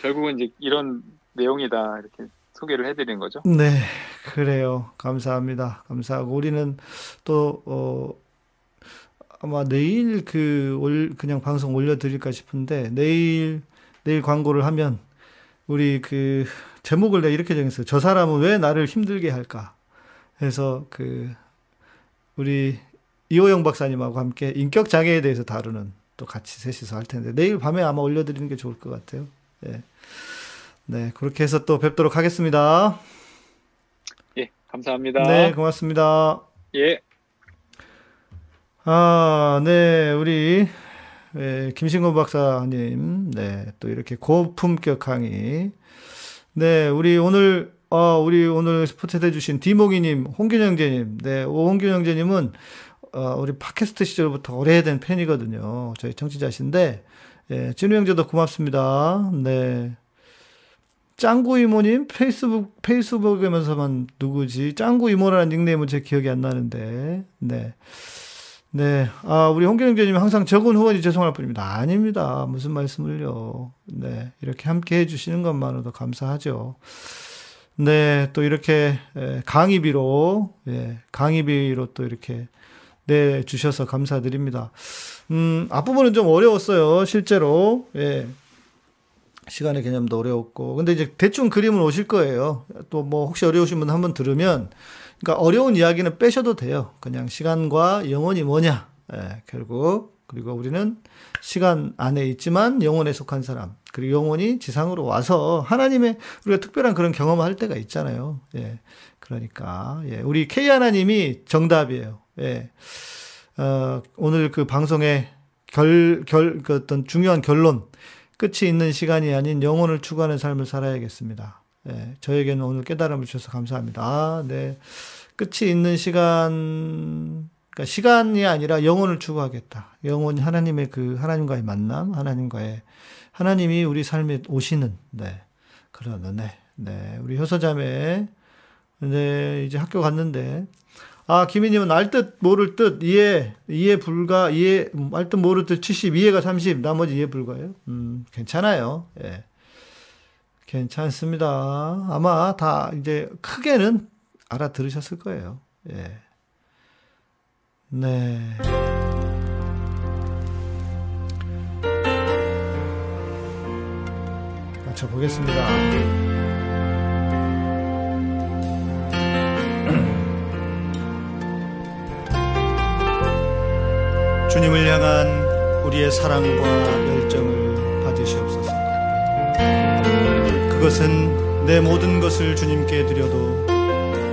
결국은 이제 이런 내용이다 이렇게 소개를 해드린 거죠. 네, 그래요. 감사합니다. 감사하고 우리는 또 어, 아마 내일 그 올, 그냥 방송 올려드릴까 싶은데 내일 내일 광고를 하면 우리 그 제목을 내가 이렇게 정했어요. 저 사람은 왜 나를 힘들게 할까? 그래서 그 우리 이호영 박사님하고 함께 인격 장애에 대해서 다루는 또 같이 셋이서 할 텐데 내일 밤에 아마 올려드리는 게 좋을 것 같아요. 예. 네, 그렇게 해서 또 뵙도록 하겠습니다. 예, 감사합니다. 네, 고맙습니다. 예. 아, 네, 우리 네, 김신곤 박사님, 네, 또 이렇게 고품격 강의. 네, 우리 오늘 어, 우리 오늘 스포챗 해주신 디모기님, 홍균영재님, 네, 홍균영재님은 어, 우리 팟캐스트 시절부터 오래된 팬이거든요. 저희 청취자신데, 예, 진우 형제도 고맙습니다. 네. 짱구 이모님, 페이스북, 페이스북에면서만 누구지? 짱구 이모라는 닉네임은 제 기억이 안 나는데, 네. 네. 아, 우리 홍경영재님 항상 적은 후원이 죄송할 뿐입니다. 아닙니다. 무슨 말씀을요. 네. 이렇게 함께 해주시는 것만으로도 감사하죠. 네. 또 이렇게 강의비로, 예, 강의비로 또 이렇게 네, 주셔서 감사드립니다. 음, 앞부분은 좀 어려웠어요, 실제로. 예. 시간의 개념도 어려웠고. 근데 이제 대충 그림은 오실 거예요. 또 뭐, 혹시 어려우신 분 한번 들으면, 그러니까 어려운 이야기는 빼셔도 돼요. 그냥 시간과 영혼이 뭐냐. 예, 결국. 그리고 우리는 시간 안에 있지만 영혼에 속한 사람. 그리고 영혼이 지상으로 와서 하나님의, 우리가 특별한 그런 경험을 할 때가 있잖아요. 예. 그러니까. 예. 우리 K 하나님이 정답이에요. 예. 어, 오늘 그 방송의 결, 결, 그 어떤 중요한 결론. 끝이 있는 시간이 아닌 영혼을 추구하는 삶을 살아야겠습니다. 예. 저에게는 오늘 깨달음을 주셔서 감사합니다. 아, 네. 끝이 있는 시간, 그러니까 시간이 아니라 영혼을 추구하겠다. 영혼이 하나님의 그, 하나님과의 만남, 하나님과의, 하나님이 우리 삶에 오시는, 네. 그런 은혜. 네. 우리 효소자매, 네. 이제 학교 갔는데, 아, 김희님은 알 듯, 모를 듯, 이해, 이해 불가, 이해, 알 듯, 모를 듯, 칠십, 이해가 삼십, 나머지 이해 불가예요? 음, 괜찮아요. 예. 괜찮습니다. 아마 다, 이제, 크게는 알아들으셨을 거예요. 예. 네. 맞춰보겠습니다. 주님을 향한 우리의 사랑과 열정을 받으시옵소서. 그것은 내 모든 것을 주님께 드려도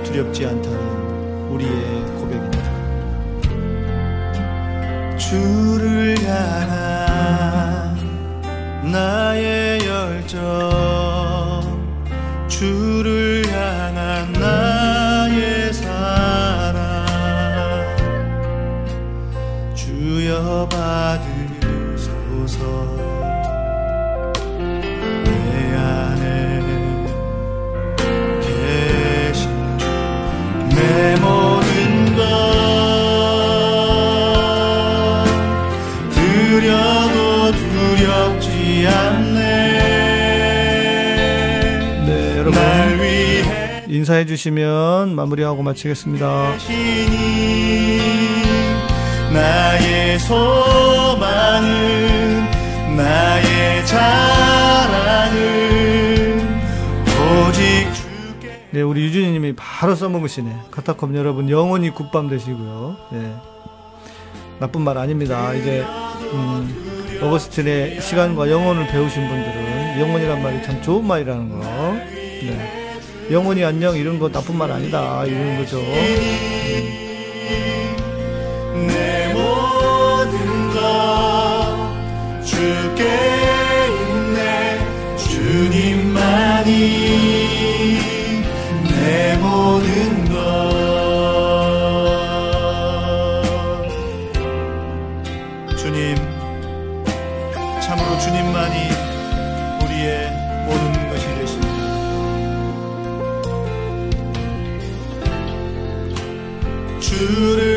두렵지 않다는 우리의 고백입니다. 주를 향한 나의 열정, 주를 향한 나의 사랑, 주여 받으소서. 내 안에 계신 주, 내 모든 것 드려도 두렵지 않네. 네, 여러분 날 위해 인사해 주시면 마무리하고 마치겠습니다. 나의 소망은, 나의 자랑은 오직 주께. 네, 우리 유준이님이 바로 써먹으시네. 카타콤 여러분 영원히 굿밤 되시고요. 네. 나쁜 말 아닙니다. 이제 음, 어거스틴의 시간과 영혼을 배우신 분들은 영혼이란 말이 참 좋은 말이라는 거. 네. 영혼이 안녕 이런 거 나쁜 말 아니다 이런 거죠. 음. 내 모든 것 주께 있네. 주님만이 내 모든 것. 주님, 참으로 주님만이 우리의 모든 것이 되십니다. 주를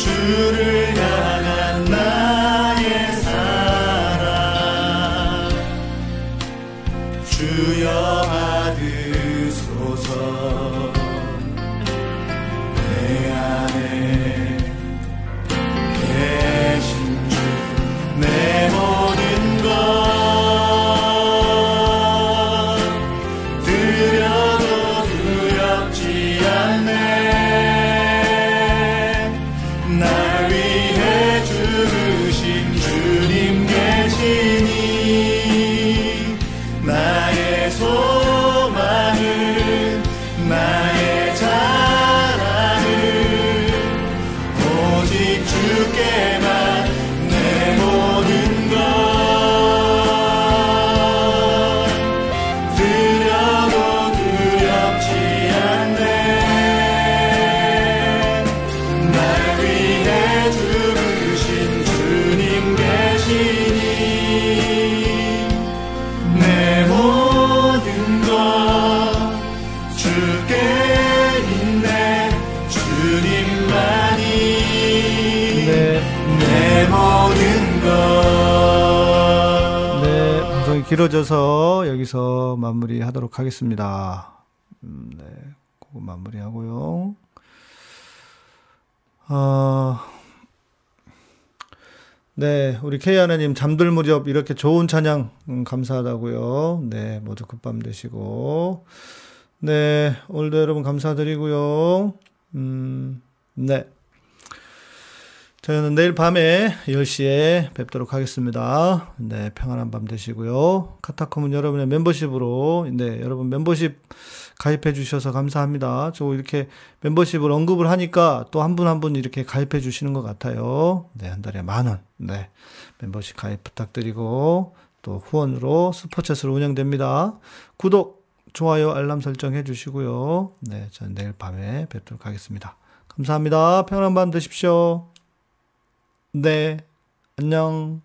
주를 향한 나의 사랑, 주여 받으소서. 내 안에 계신 주, 내 모든 것 드려도 두렵지 않네. 주님 계시니 주께 있네 주님만이 네. 내 모든 것. 네, 방송이 길어져서 여기서 마무리하도록 하겠습니다. 음, 네, 그거 마무리하고요. 어... 네, 우리 K하나님 잠들 무렵 이렇게 좋은 찬양 음, 감사하다고요. 네, 모두 굿밤 되시고. 네, 오늘도 여러분 감사드리고요. 음, 네. 저희는 내일 밤에 열 시에 뵙도록 하겠습니다. 네, 평안한 밤 되시고요. 카타콤은 여러분의 멤버십으로, 네, 여러분 멤버십 가입해 주셔서 감사합니다. 저 이렇게 멤버십을 언급을 하니까 또 한 분 한 분 이렇게 가입해 주시는 것 같아요. 네, 한 달에 만 원. 네, 멤버십 가입 부탁드리고, 또 후원으로 스포챗으로 운영됩니다. 구독, 좋아요, 알람 설정 해 주시고요. 네, 저는 내일 밤에 뵙도록 하겠습니다. 감사합니다. 평안한 밤 되십시오. 네, 안녕.